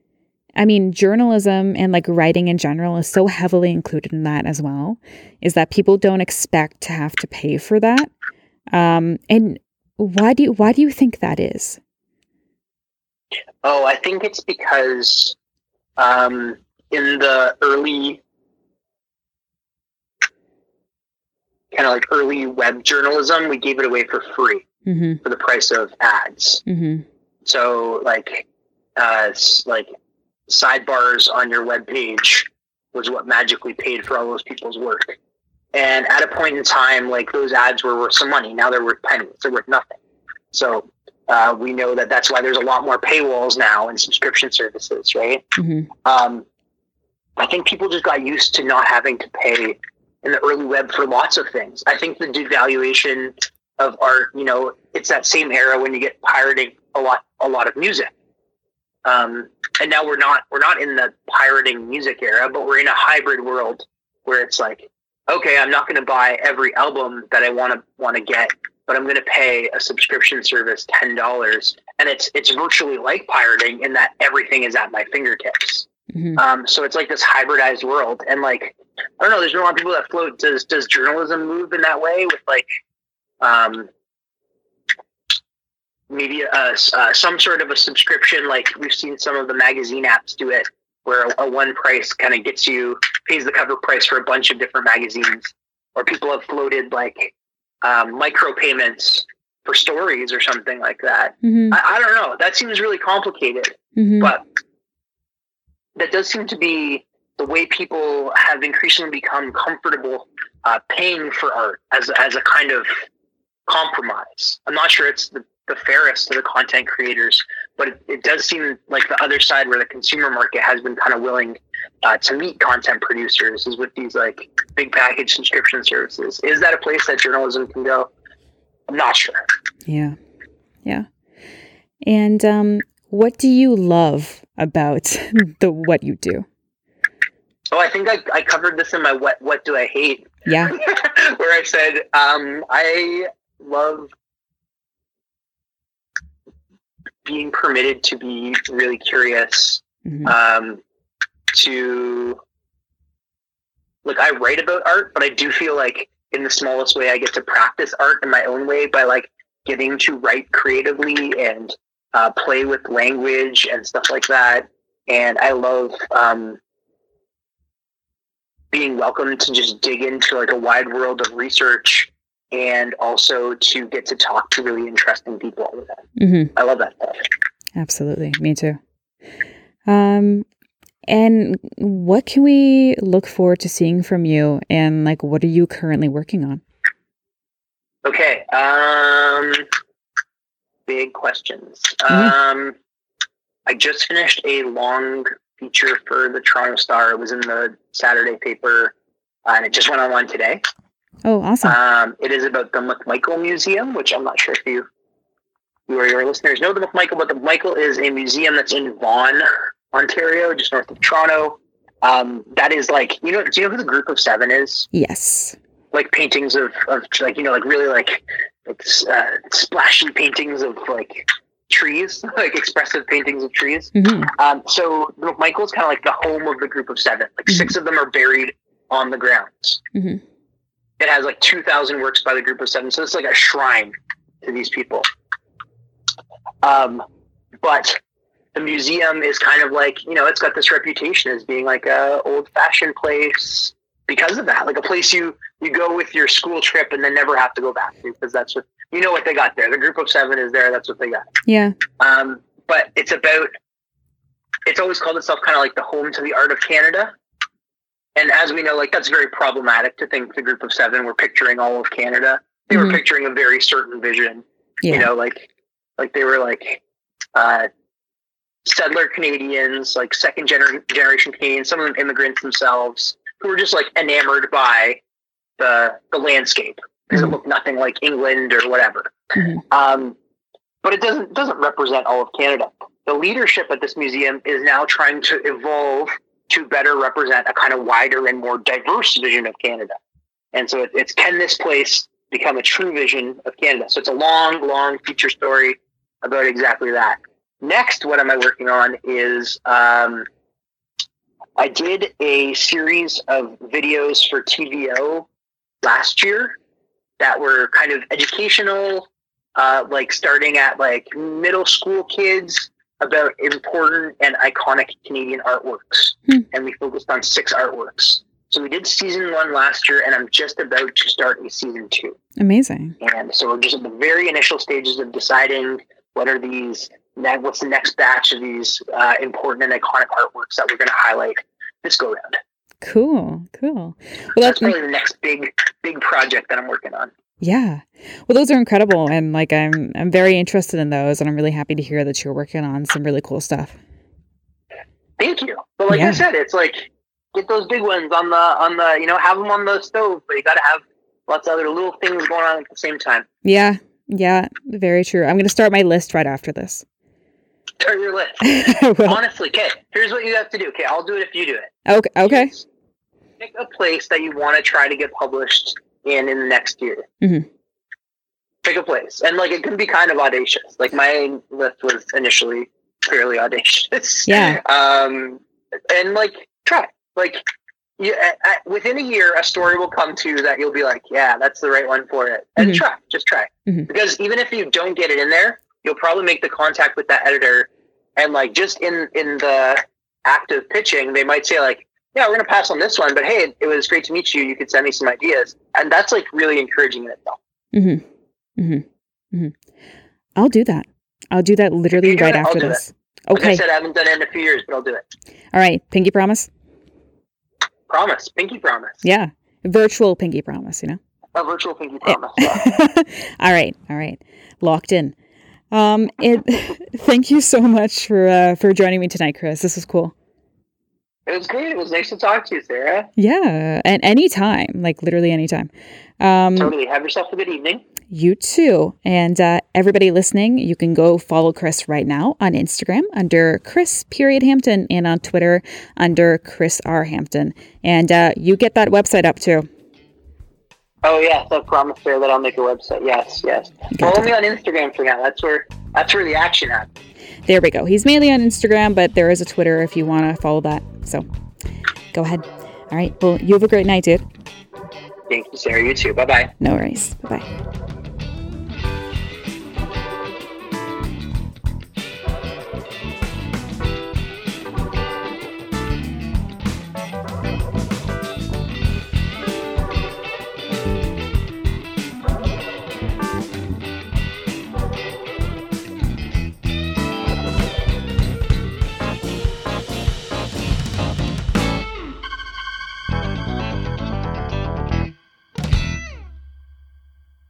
I mean, journalism and like writing in general is so heavily included in that as well, is that people don't expect to have to pay for that. Um, and why do you, why do you think that is? Oh, I think it's because um, in the early kind of like early web journalism, we gave it away for free mm-hmm. for the price of ads. Mm-hmm. So like, uh, it's like, sidebars on your webpage was what magically paid for all those people's work. And at a point in time, like those ads were worth some money. Now they're worth pennies. They're worth nothing. So uh, we know that that's why there's a lot more paywalls now and subscription services, right? Mm-hmm. Um, I think people just got used to not having to pay in the early web for lots of things. I think the devaluation of art, you know, it's that same era when you get pirating a lot, a lot of music. Um, and now we're not, we're not in the pirating music era, but we're in a hybrid world where it's like, okay, I'm not going to buy every album that I want to want to get, but I'm going to pay a subscription service, ten dollars. And it's, it's virtually like pirating in that everything is at my fingertips. Mm-hmm. Um, so it's like this hybridized world. And like, I don't know, there's a lot of people that float. Does, does journalism move in that way with like, um, maybe uh, uh, some sort of a subscription, like we've seen some of the magazine apps do it, where a, a one price kind of gets you, pays the cover price for a bunch of different magazines, or people have floated like um, micro payments for stories or something like that. Mm-hmm. I, I don't know. That seems really complicated, mm-hmm. but that does seem to be the way people have increasingly become comfortable uh, paying for art as, as a kind of compromise. I'm not sure it's the the fairest to the content creators, but it, it does seem like the other side where the consumer market has been kind of willing uh, to meet content producers is with these like big package subscription services. Is that a place that journalism can go? I'm not sure. Yeah. Yeah. And um, what do you love about the, what you do? Oh, I think I, I covered this in my, what, what do I hate? Yeah. Where I said, um, I love being permitted to be really curious, mm-hmm. um, to like, I write about art, but I do feel like in the smallest way I get to practice art in my own way by like getting to write creatively and, uh, play with language and stuff like that. And I love, um, being welcome to just dig into like a wide world of research and also to get to talk to really interesting people all the time. Mm-hmm. I love that stuff. Absolutely. Me too. Um, and what can we look forward to seeing from you? And like, what are you currently working on? Okay. Um, big questions. Mm-hmm. Um, I just finished a long feature for the Toronto Star. It was in the Saturday paper uh, and it just went online today. Oh, awesome. Um, it is about the McMichael Museum, which I'm not sure if you, you or your listeners know the McMichael, but the McMichael is a museum that's in Vaughan, Ontario, just north of Toronto. Um, that is like, you know, do you know who the Group of Seven is? Yes. Like paintings of, of like, you know, like really like, like uh, splashy paintings of like trees, like expressive paintings of trees. Mm-hmm. Um, so the McMichael's kind of like the home of the Group of Seven. Like mm-hmm. six of them are buried on the ground. Mm-hmm. It has like two thousand works by the Group of Seven. So it's like a shrine to these people. Um, but the museum is kind of like, you know, it's got this reputation as being like a old fashioned place because of that, like a place you, you go with your school trip and then never have to go back to, because that's what, you know what they got there. The Group of Seven is there. That's what they got. Yeah. Um, but it's about, it's always called itself kind of like the home to the art of Canada. And as we know, like that's very problematic to think the Group of Seven were picturing all of Canada. They mm-hmm. were picturing a very certain vision, yeah. you know, like, like they were like, uh, settler Canadians, like second gener- generation Canadians, some of them immigrants themselves who were just like enamored by the, the landscape because mm-hmm. it looked nothing like England or whatever. Mm-hmm. Um, but it doesn't, doesn't represent all of Canada. The leadership at this museum is now trying to evolve to better represent a kind of wider and more diverse vision of Canada. And so it, it's, can this place become a true vision of Canada? So it's a long, long feature story about exactly that. Next, what am I working on is um, I did a series of videos for T V O last year that were kind of educational, uh, like starting at like middle school kids about important and iconic Canadian artworks. Hmm. And we focused on six artworks. So we did season one last year, and I'm just about to start a season two. Amazing. And so we're just at the very initial stages of deciding what are these, what's the next batch of these uh, important and iconic artworks that we're going to highlight this go round. Cool, cool. Well, so that's probably the next big, big project that I'm working on. Yeah. Well, those are incredible. And like, I'm, I'm very interested in those, and I'm really happy to hear that you're working on some really cool stuff. Thank you. But like yeah. I said, it's like, get those big ones on the, on the, you know, have them on the stove, but you got to have lots of other little things going on at the same time. Yeah. Yeah. Very true. I'm going to start my list right after this. Start your list. Honestly, okay, here's what you have to do. Okay. I'll do it if you do it. Okay. Okay. Pick a place that you want to try to get published in in the next year. Mm-hmm. Pick a place. And like, it can be kind of audacious. Like my list was initially fairly audacious. Yeah. Um, and like, try it. Like you, at, at, within a year, a story will come to you that you'll be like, yeah, that's the right one for it. And mm-hmm. try, just try. Mm-hmm. Because even if you don't get it in there, you'll probably make the contact with that editor. And like just in, in the act of pitching, they might say like, yeah, we're going to pass on this one, but hey, it, it was great to meet you. You could send me some ideas. And that's like really encouraging in itself. Mm-hmm. Mm-hmm. Mm-hmm. I'll do that. I'll do that literally right after this. Okay. Like I said, I haven't done it in a few years, but I'll do it. All right. Pinky promise. Promise. Pinky promise. Yeah. Virtual pinky promise, you know? A virtual pinky promise. All right. All right. Locked in. Um, it, thank you so much for, uh, for joining me tonight, Chris. This was cool. It was great. It was nice to talk to you, Sarah. Yeah. And anytime, like literally anytime. Um, totally. Have yourself a good evening. You too. And uh, everybody listening, you can go follow Chris right now on Instagram under Chris period Hampton and on Twitter under Chris R. Hampton. And uh, you get that website up too. Oh, yes. I promise there that I'll make a website. Yes, yes. Follow me on Instagram for now. That's where that's where the action is. There we go. He's mainly on Instagram, but there is a Twitter if you want to follow that. So go ahead. All right. Well, you have a great night, dude. Thank you, Sarah. You too. Bye-bye. No worries. Bye-bye.